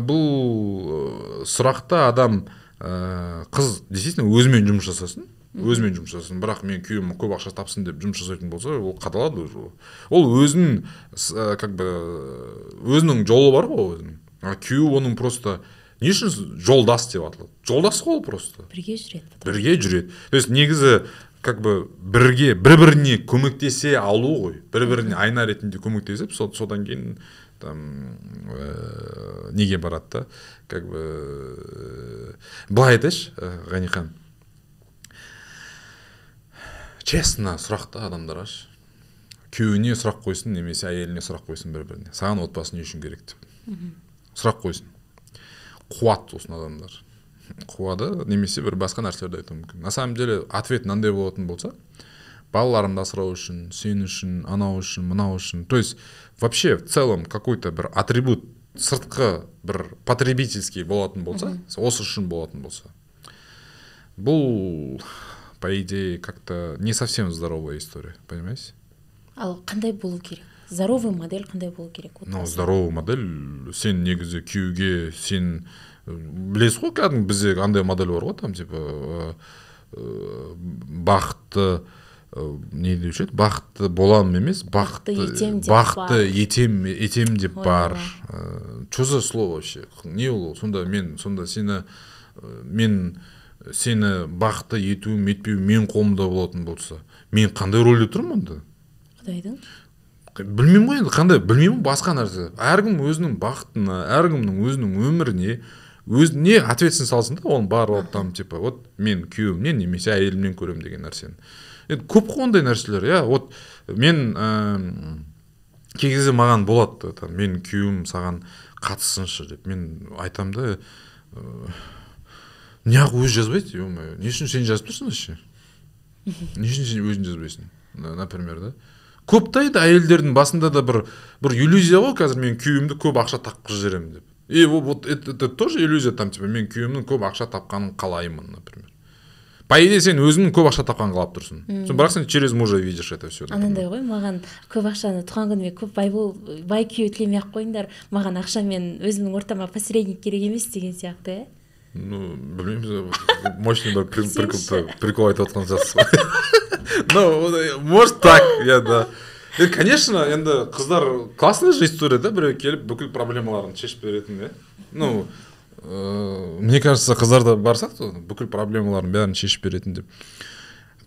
был сұрақта адам қыз действительно өзімен жұмыс жасасын. Өзімен жұмыс жасасын, бірақ мен күйеуім көп ақша тапсын деп жұмыс жасайтын болса, ол қадалады өзі. Ол өзінің, как бы, өзінің жолы бар ғой өзінің. А күйеуі оның просто не үшін жолдас деп аталады. Жолдас қой ол просто. Бірге жүреді. Бірге жүреді. То есть негізі, как бы, бірге, бір-біріне көмектесе алу ғой. Бір-біріне айна ретінде көмектесіп, содан кейін там э, неге барады да, как бы, э, былай айтайшы, Ғайнихан. Честно, сұрақты адамдар аш. Күйеуіне сұрақ қойсын, немесе әйеліне сұрақ қойсын бір-біріне. Саған отбасы не үшін керек деп. Сұрақ қойсын. Қуат сосын адамдар. Қуады, немесе бір басқа нәрселерді айтуы мүмкін. На самом деле, ответ мынандай болатын болса, балаларымды асырау үшін, сен үшін, анау үшін, мынау үшін. То есть, вообще, в целом, какой-то бір атрибут сыртқы, бір потребительский болатын болса, осы үшін болатын болса. Бұл... по идее, как-то не совсем здоровая история, понимаете? А қандай болу керек? Здоровый модель қандай болу керек? Ну, здоровый модель, сен негізі күйеуге, сен білесіз ғой, кәдімгі бізде қандай модель бар ғой, там, типа, бақытты, не деуші еді, бақытты болам емес, бақытты етем деп бар. Что за слово вообще? Не ол, сонда мен, сонда сені, мен... сені бақытты ету, метпеу мен қолымда болатын болса, мен қандай рөлде тұрмын онда? Құдайдың? Білмеймін ғой енді, қандай, білмеймін басқа нәрсе. Әркім өзінің бақытына, әркімнің өзінің өміріне, өзіне ответственность алсын да, оның барлығы там типа, вот мен күйеуімнен немесе әйелімнен көремін деген нәрсені. Енді көп қондай нәрселер, я, вот мен кей кезде маған болады, мен күйеуім саған қатыссыншы деп, мен айтам да, неғып өз жазбайды, е-мое, не үшін сен жазып тұрсың ше? Не үшін сен өзің жазбайсың, например, да? Көптайды әйелдердің басында да бір иллюзия ғой, қазір мен күйеуімді көп ақша тапқызып жіберемін деп. И вот это тоже иллюзия, там, типа, мен күйеуімнің көп ақша тапқанын қалаймын, например. По идее, сен өзіңнің көп ақша тапқанын қалап тұрсың. Бірақ сен через мужа видишь это все. Анандай ғой, маған көп ақшаны туған күніме көп бай бол, бай күйеу тілемей-ақ қойыңдар, маған ақша мен өзімнің ортама посредник керек емес деген сияқты. Ну, блин, мощный да, прикол айтып отқан жассы. Ну, может так, я да. Конечно, енді қыздар классная же история, да, біреу келіп бүкіл проблемаларын шешіп беретін, да? Ну, мне кажется, қыздарда барсақ, бүкіл проблемаларын бәрін шешіп беретін деп.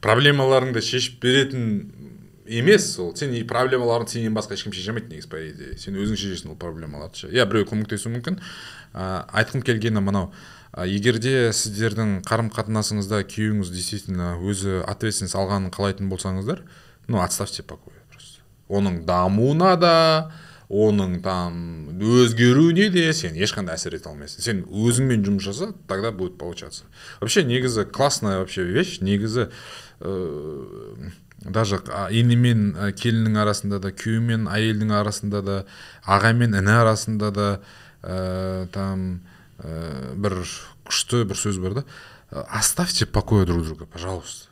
Проблемаларыңды шешіп беретін емес, ол сен проблемаларын сенен басқа ешкім шешемейді негіз, по идее. Сен өзің шешесің ол проблемаларды. Я біреу көмектесу мүмкін. Айтқым келгені мынау. Егер де сіздердің қарым-қатынасыңызда күйеуіңіз действительно өзі ответственность алғанын қалайтын болсаңыздар, ну, отставьте покой просто. Оның дамуына да, оның там өзгеруіне де сен ешқандай әсер ете алмайсың. Сен өзіңмен жұмыс жаса, тогда будет получаться. Вообще негізі классная вообще вещь, негізі даже ене мен келіннің арасында да, күйеу мен әйелдің арасында да, аға мен іні арасында да там бір күшті бір сөз бар да, оставьте покоя друг друга, пожалуйста.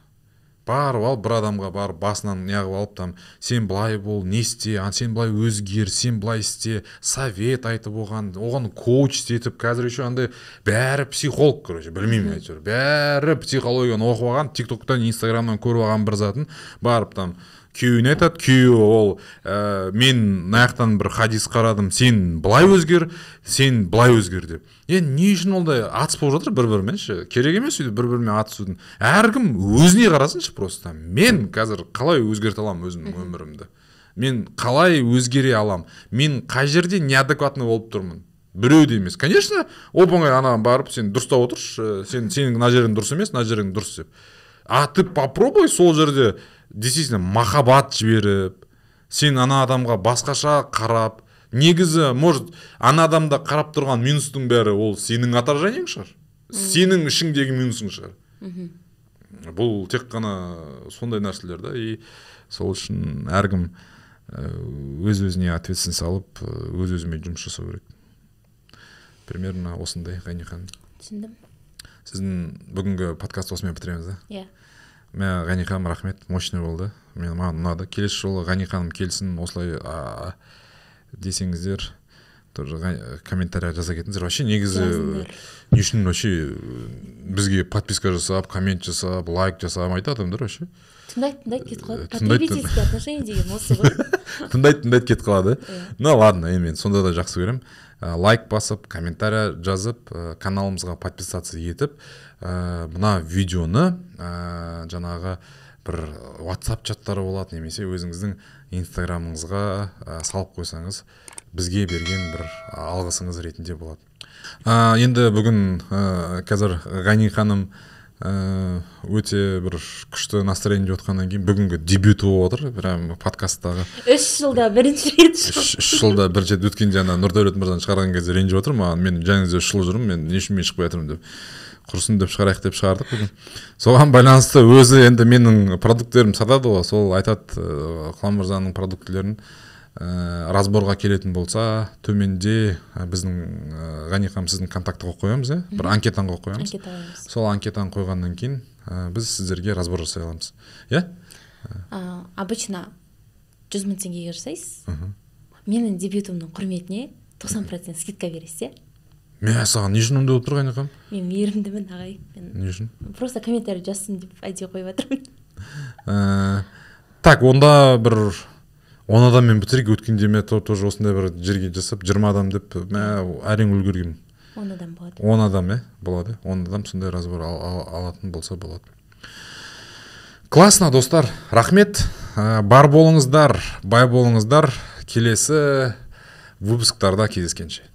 Барып алып бір адамға барып басынан неғып алып там сен былай бол, не істе, сен былай өзгер, сен былай істе, совет айтып оған, оған коуч етіп, қазір еще андай бәрі психолог, короче, білмеймін әйтеуір, бәрі психологияны оқып алған, тиктоктан, инстаграмнан көріп алған бір затын барып там күйеуіне айтады, күйеуі ол ә, мен наяқтан бір хадис қарадым, сен былай өзгер, сен былай өзгер деп. Енді не үшін олдай атыс болып жатыр бір-бірімен ше? Керек емес сөйтіп бір-бірімен атысудың. Әркім өзіне қарасыншы просто. Мен қазір қалай өзгерте аламын өзімнің өмірімді? Мен қалай өзгере аламын? Мен қай жерде неадекватны болып тұрмын? Біреуде емес. Конечно, оп-оңай анаған барып, сен дұрыстап отыршы, сен сенің на жерің дұрыс емес, на жерің дұрыс деп. А ты попробуй сол жерде действительно махаббат жіберіп, сен ана адамға басқаша қарап, негізі, может, ана адамда қарап тұрған минустың бәрі ол сенің отражениең шығар, сенің ішіңдегі минусың шығар. Бұл тек қана сондай нәрселер да, и сол үшін әркім өз-өзіне ответственность алып, өз-өзімен жұмыс жасау керек. Примерно осындай, Ғайнихан. Түсіндім. Сіздің бүгінгі подкасты осымен бітіреміз, да? Иә. мен Ғайни ханым рахмет, мощный болды, мен маған ұнады. Келесі жолы Ғайни ханым келсін, осылай десеңіздер, комментария жаза кетіңіздер. Вообще негізі не үшін вообще бізге подписка жасап, коммент жасап, лайк жасап айтты адамдар вообще. Тыңдайды, тыңдайды кетіп қалады. Потребительские отношения деген осы ғой. Тыңдайды, тыңдайды кетіп қалады. Ну ладно, мен сонда да жақсы көремін. Лайк басып, комментария жазып, каналымызға подписаться етіп, мына видеоны жаңағы бір WhatsApp чаттары болады, немесе өзіңіздің инстаграмыңызға салып қойсаңыз, бізге берген бір алғысыңыз ретінде болады. Енді бүгін қазір Ғайни ханым өте бір күшті настроенде отқаннан кейін бүгінгі дебюті отыр прям подкасттағы. Үш жылда бірінші рет үш жылда бірінші рет өткен жаңа Нұрдәулет мырзаны шығарған кезде ренжіп отыр, маған мен жаңыңызда үш жыл жүрмін, мен не үшін мен шықпай жатырмын деп, құрсын деп шығарайық деп шығардық бүгін. Соған байланысты өзі енді менің продуктілерім сатады ғой, сол айтады Құлан мырзаның продуктілерін разборға келетін болса, төменде біздің Ғайни ханым сіздің контакты қойып қоямыз, бір анкетаны қойып қоямыз. Сол анкетаны қойғаннан кейін біз сіздерге разбор жасай аламыз. Иә? Обычно жүз мың теңгеге жасайсыз. Менің дебютімнің құрметіне тоқсан процент скидка бересіз. Мен саған не үшін ұмды болып тұр, Ғайни ханым? Мен мейірімдімін, ағай. Не үшін? Просто комментарий жазсын деп айдей қойып жатырмын. Так, онда бір он адам мен бітірек өткенде мен тоже осындай бір жерге жасап жиырма адам деп әрең үлгергенмін. он адам болады. он адам, е, болады. он адам сондай разбор алатын болса болады. Классно, достар. Рахмет. Бар болыңыздар, бай болыңыздар. Келесі выпусктарда кездескенше.